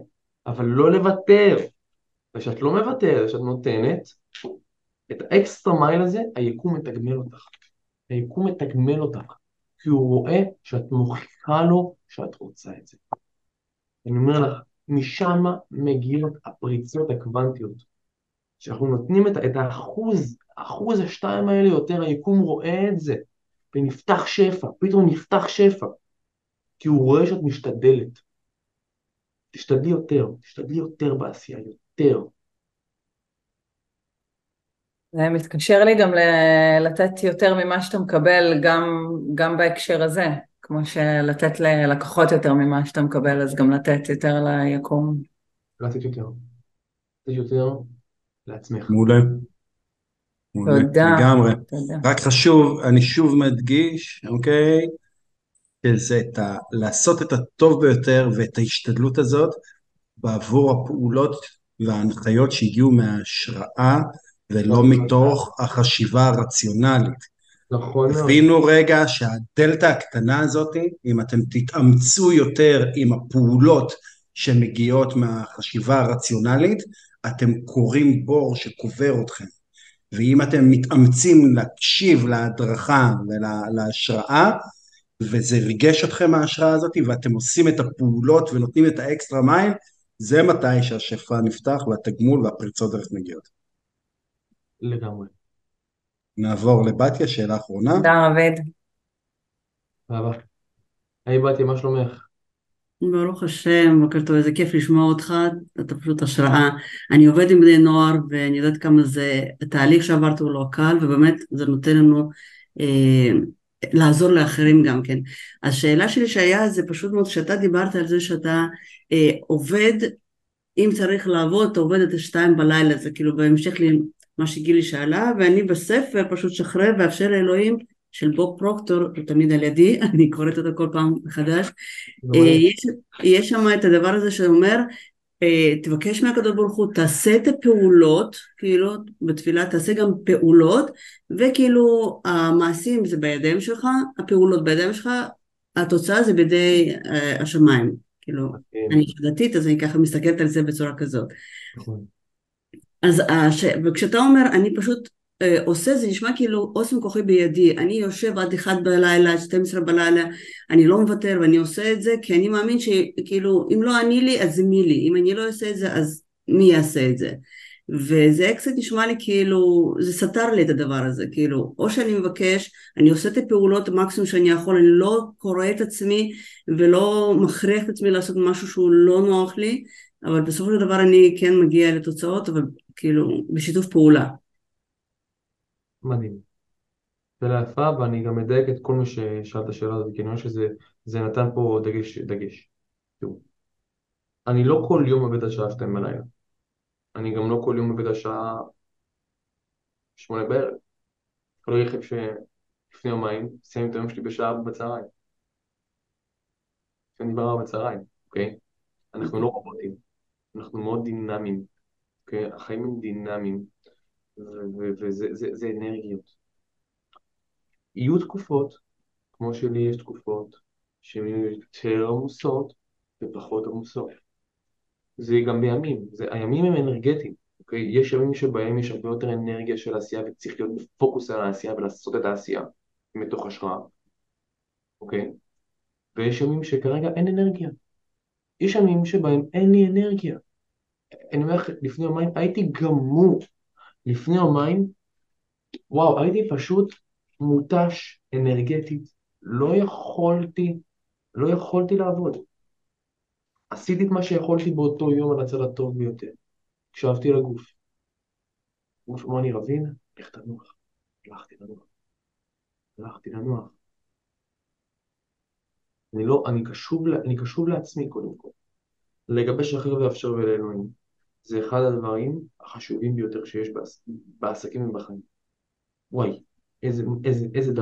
אבל לא לוותר, ושאת לא מבטלת, שאת נותנת, את האקסטרה מייל הזה, היקום מתגמל אותך. כי הוא רואה שאת מוכיחה לו שאת רוצה את זה. אני אומר לך, משם מגיעות הפריצות הקוונטיות. שאנחנו נותנים את האחוז השתיים האלה יותר, היקום רואה את זה, ונפתח שפע, פתאום נפתח שפע. כי הוא רואה שאת משתדלת. תשתדלי יותר, בעשייה, יותר. זה מתקשר לי גם לתת יותר ממה שאתה מקבל, גם בהקשר הזה, כמו שלתת ללקוחות יותר ממה שאתה מקבל, אז גם לתת יותר ליקום. לתת יותר. לעצמך. מעולה. תודה. לגמרי. רק חשוב, אני שוב מדגיש, אוקיי? שזה לעשות את הטוב ביותר ואת ההשתדלות הזאת בעבור הפעולות וההנחיות שהגיעו מההשראה ולא מתוך החשיבה הרציונלית. נכון. הבינו רגע שהדלטה הקטנה הזאת, אם אתם תתאמצו יותר עם הפעולות שמגיעות מהחשיבה הרציונלית, אתם קוראים בור שקובר אתכם. ואם אתם מתאמצים להקשיב להדרכה ולהשראה, וזה ריגש אתכם מההשראה הזאת, ואתם עושים את הפעולות ונותנים את האקסטרה מייל, זה מתי שהשפע נפתח והתגמול והפריצות דרך מגיעות. לגמרי. נעבור לבתיה, שאלה אחרונה. תודה עבד. אבא. היי בתיה, מה שלומך? ברוך השם, בוקר טוב, איזה כיף לשמוע אותך, אתה פשוט השראה. אני עובד עם בני נוער, ואני יודעת כמה זה, התהליך שעברת הוא לא קל, ובאמת זה נותן לנו... לעזור לאחרים גם כן. השאלה שלי שהיה זה פשוט מאוד, שאתה דיברת על זה שאתה עובד, אם צריך לעבוד, אתה עובד את 2:00 בלילה, זה כאילו בהמשך לי מה שגילי שאלה, ואני בספר פשוט שחרר ואפשר לאלוהים, של בוב פרוקטור, הוא תמיד על ידי, אני קוראת אותו כל פעם מחדש, יש שם את הדבר הזה שאומר, תבקש מהקדוש ברוך הוא, תעשה את הפעולות, כאילו בתפילה תעשה גם פעולות, וכאילו המעשים זה בידיים שלך, הפעולות בידיים שלך, התוצאה זה בידי השמיים, כאילו אני שדתית, אז אני ככה מסתכלת על זה בצורה כזאת. אז וכשאתה אומר, אני פשוט עושה, זה נשמע כאילו עושים כוחי בידי, אני יושב עד 1:00 בלילה, עד 12:00 בלילה, אני לא מוותר ואני עושה את זה, כי אני מאמין שכאילו, אם לא אני לי, אז מי לי, אם אני לא עושה את זה, אז מי יעשה את זה, וזה קצת נשמע לי כאילו, זה סתר לי את הדבר הזה, כאילו, או שאני מבקש, אני עושה את הפעולות מקסימום שאני יכול, אני לא קורא את עצמי, ולא מכריח את עצמי לעשות משהו שהוא לא נוח לי, אבל בסופו של דבר אני כן מגיעה לתוצאות, אבל כאילו, בשיתוף פעולה. מדהים. שאלה יפה, ואני גם מדייק את כל מי ששאל את השאלה הזאת, כי אני אומר שזה נתן פה דגש. תראו, אני לא כל יום עובד עד 2:00 בלילה. אני גם לא כל יום עובד עד 8:00 בערב. כל רכב שלפני יומיים, סיים את היום שלי ב16:00 בצהריים. שאני ברר בצהריים, אוקיי? אנחנו לא רובוטים, אנחנו מאוד דינמיים, אוקיי? החיים הם דינמיים. וזה אנרגיות. יהיו תקופות, כמו שלי יש תקופות, שהן יהיו יותר עמוסות ופחות עמוסות. זה גם בימים, הימים הם אנרגטיים, אוקיי? יש ימים שבהם יש הרבה יותר אנרגיה של העשייה, וצריך להיות בפוקוס על העשייה ולעשות את העשייה מתוך השראה, אוקיי? ויש ימים שכרגע אין אנרגיה. יש ימים שבהם אין לי אנרגיה. אני אומר, לפני יומיים הייתי גמור. לפני יומיים, וואו, הייתי פשוט מותש אנרגטית, לא יכולתי לעבוד. עשיתי את מה שיכולתי באותו יום על הצד הטוב ביותר. הקשבתי לגוף. גוף אמר לי, רבין, לך תנוח. הלכתי לנוח. אני קשוב לעצמי קודם כל. לגבי שחרר ואפשר ולאלוהים. זה אחד הדברים החשובים ביותר שיש בעסקים ובחיים. וואי, איזה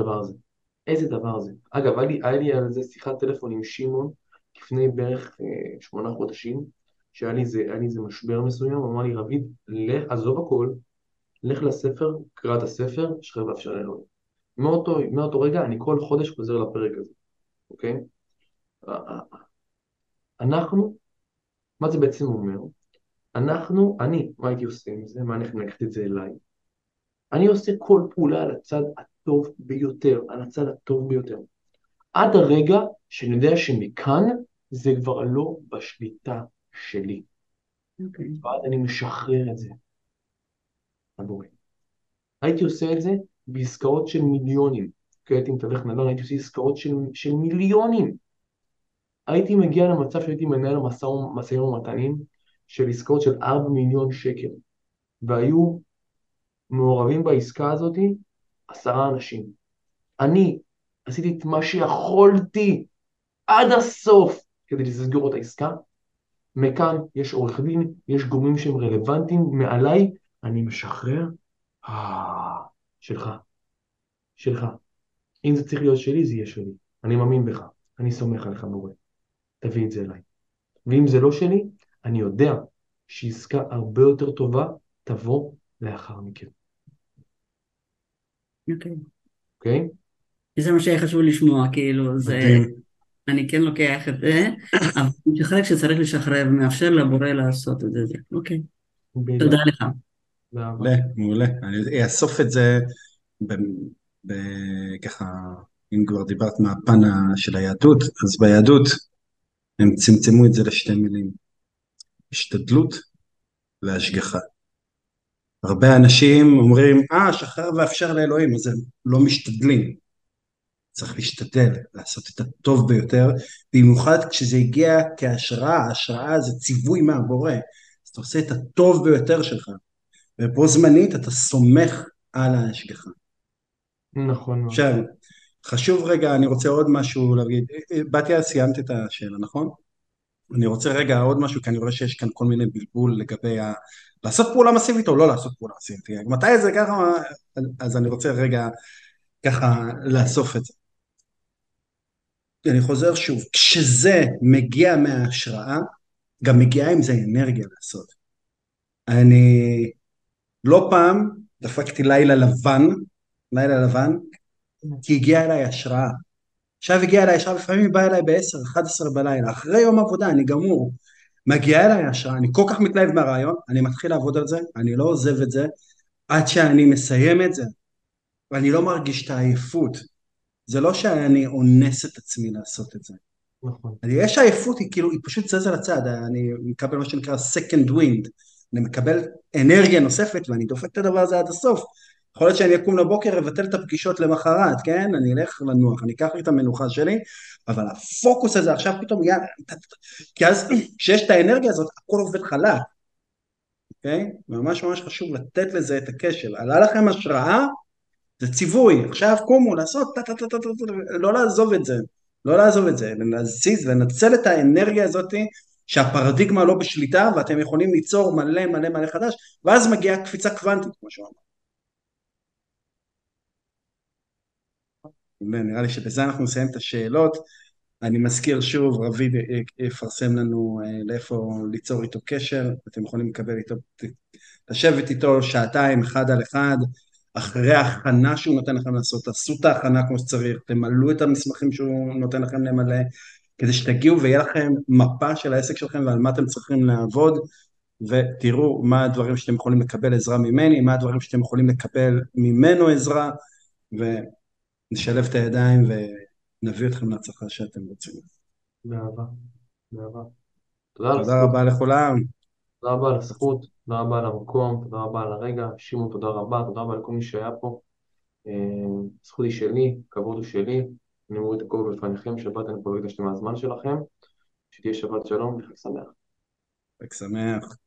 דבר זה. אגב, היה לי על זה שיחת טלפון עם שימון, לפני בערך 8 חודשים, שהיה לי איזה משבר מסוים, אמר לי, רביד, עזוב הכל, לך לספר, קרא את הספר, שחרר ואפשר לאלוהים. מאותו רגע, אני כל חודש חוזר לפרק הזה. אוקיי? אנחנו, מה זה בעצם אומר? אני, מה הייתי עושה עם זה? מה אני לקחתי את זה אליי? אני עושה כל פעולה על הצד הטוב ביותר, עד הרגע שאני יודע שמכאן זה כבר לא בשליטה שלי. ועד אני משחרר את זה. הבורי. הייתי עושה את זה בעסקאות של מיליונים. הייתי מתווך נדלון, הייתי עושה עסקאות של מיליונים. הייתי מגיע למצב שהייתי מנהל משאים ומתנים של עסקאות של 4 מיליון שקל. והיו מעורבים בעסקה הזאת 10 אנשים. אני עשיתי את מה שיכולתי עד הסוף כדי לסגור את העסקה. מכאן יש עורך דין, יש גורמים שהם רלוונטיים מעליי, אני משחרר שלך. אם זה צריך להיות שלי, זה יהיה שלי. אני מאמין בך, אני סומך עליך מורה. תביא את זה אליי. ואם זה לא שלי, אני יודע שעסקה הרבה יותר טובה תבוא לאחר מכן. אוקיי. אוקיי? זה מה שהיה חשוב לשמוע, כאילו, זה... אני כן לוקח את זה, אבל חלק שצריך לשחרר ומאפשר לבורא לעשות את זה. אוקיי. תודה לך. מעולה. אני אאסוף את זה ככה, אם כבר דיברת מהפן של היהדות, אז ביהדות הם צמצמו את זה לשתי מילים. השתדלות והשגחה. הרבה אנשים אומרים, שחרר ואפשר לאלוהים, אז הם לא משתדלים. צריך להשתדל, לעשות את הטוב ביותר, במיוחד כשזה הגיע כהשראה, ההשראה זה ציווי מהבורא, אז אתה עושה את הטוב ביותר שלך, ובו זמנית אתה סומך על ההשגחה. נכון. עכשיו, חשוב רגע, אני רוצה עוד משהו להגיד, בתיה, סיימת את השאלה, נכון? אני רוצה רגע עוד משהו, כי אני רואה שיש כאן כל מיני בלבול לגבי לעשות פעולה מסיבית או לא לעשות פעולה מסיבית, מתי זה ככה, אז אני רוצה רגע ככה לאסוף את זה. אני חוזר שוב, כשזה מגיע מההשראה, גם מגיעה עם זה אנרגיה לעשות. אני לא פעם דפקתי לילה לבן, כי הגיעה אליי השראה. עכשיו הגיעה אליי השראה, לפעמים היא באה אליי ב-10, 11 בלילה, אחרי יום עבודה, אני גמור. מגיעה אליי השראה, אני כל כך מתלהב מהרעיון, אני מתחיל לעבוד על זה, אני לא עוזב את זה, עד שאני מסיים את זה. ואני לא מרגיש את העייפות. זה לא שאני אונס את עצמי לעשות את זה. נכון. יש העייפות, היא כאילו, היא פשוט זזה לצד, אני מקבל מה שנקרא second wind, אני מקבל אנרגיה נוספת, ואני דופק את הדבר הזה עד הסוף. יכול להיות שאני אקום לבוקר, אבטל את הפגישות למחרת, כן? אני אלך לנוח, אני אקח לי את המנוחה שלי, אבל הפוקוס הזה עכשיו פתאום, כי אז כשיש את האנרגיה הזאת, הכל עובד חלק. אוקיי? ממש ממש חשוב לתת לזה את הקשב. עלה לכם השראה, זה ציווי, עכשיו קומו לעשות, לא לעזוב את זה, לנצל את האנרגיה הזאת, שהפרדיגמה לא בשליטה, ואתם יכולים ליצור מלא חדש, ואז מגיעה קפיצה קוונטית, כמו שהוא אמר. נראה לי שבזה אנחנו נסיים את השאלות, אני מזכיר שוב, רביד יפרסם לנו לאיפה ליצור איתו קשר, אתם יכולים לקבל איתו, לשבת איתו שעתיים, 1 על 1, אחרי ההכנה שהוא נותן לכם לעשות, תעשו את ההכנה כמו שצריך, תמלאו את המסמכים שהוא נותן לכם למלא, כדי שתגיעו ויהיה לכם מפה של העסק שלכם, ועל מה אתם צריכים לעבוד, ותראו מה הדברים שאתם יכולים לקבל עזרה ממני, מה הדברים שאתם יכולים לקבל ממנו עזרה, נשלב את הידיים ונביא אתכם להצלחה שאתם רוצים. באהבה. תודה רבה לכולם. תודה רבה על הזכות, תודה רבה על המקום, תודה רבה על הרגע, שימו תודה רבה, תודה רבה לכל מי שהיה פה. הזכות היא שלי, הכבוד הוא שלי, אני מוריד את הכובע בפניכם, שבת אני פה ביקשתי מהזמן שלכם, שתהיה שבת שלום וחג שמח. חג שמח.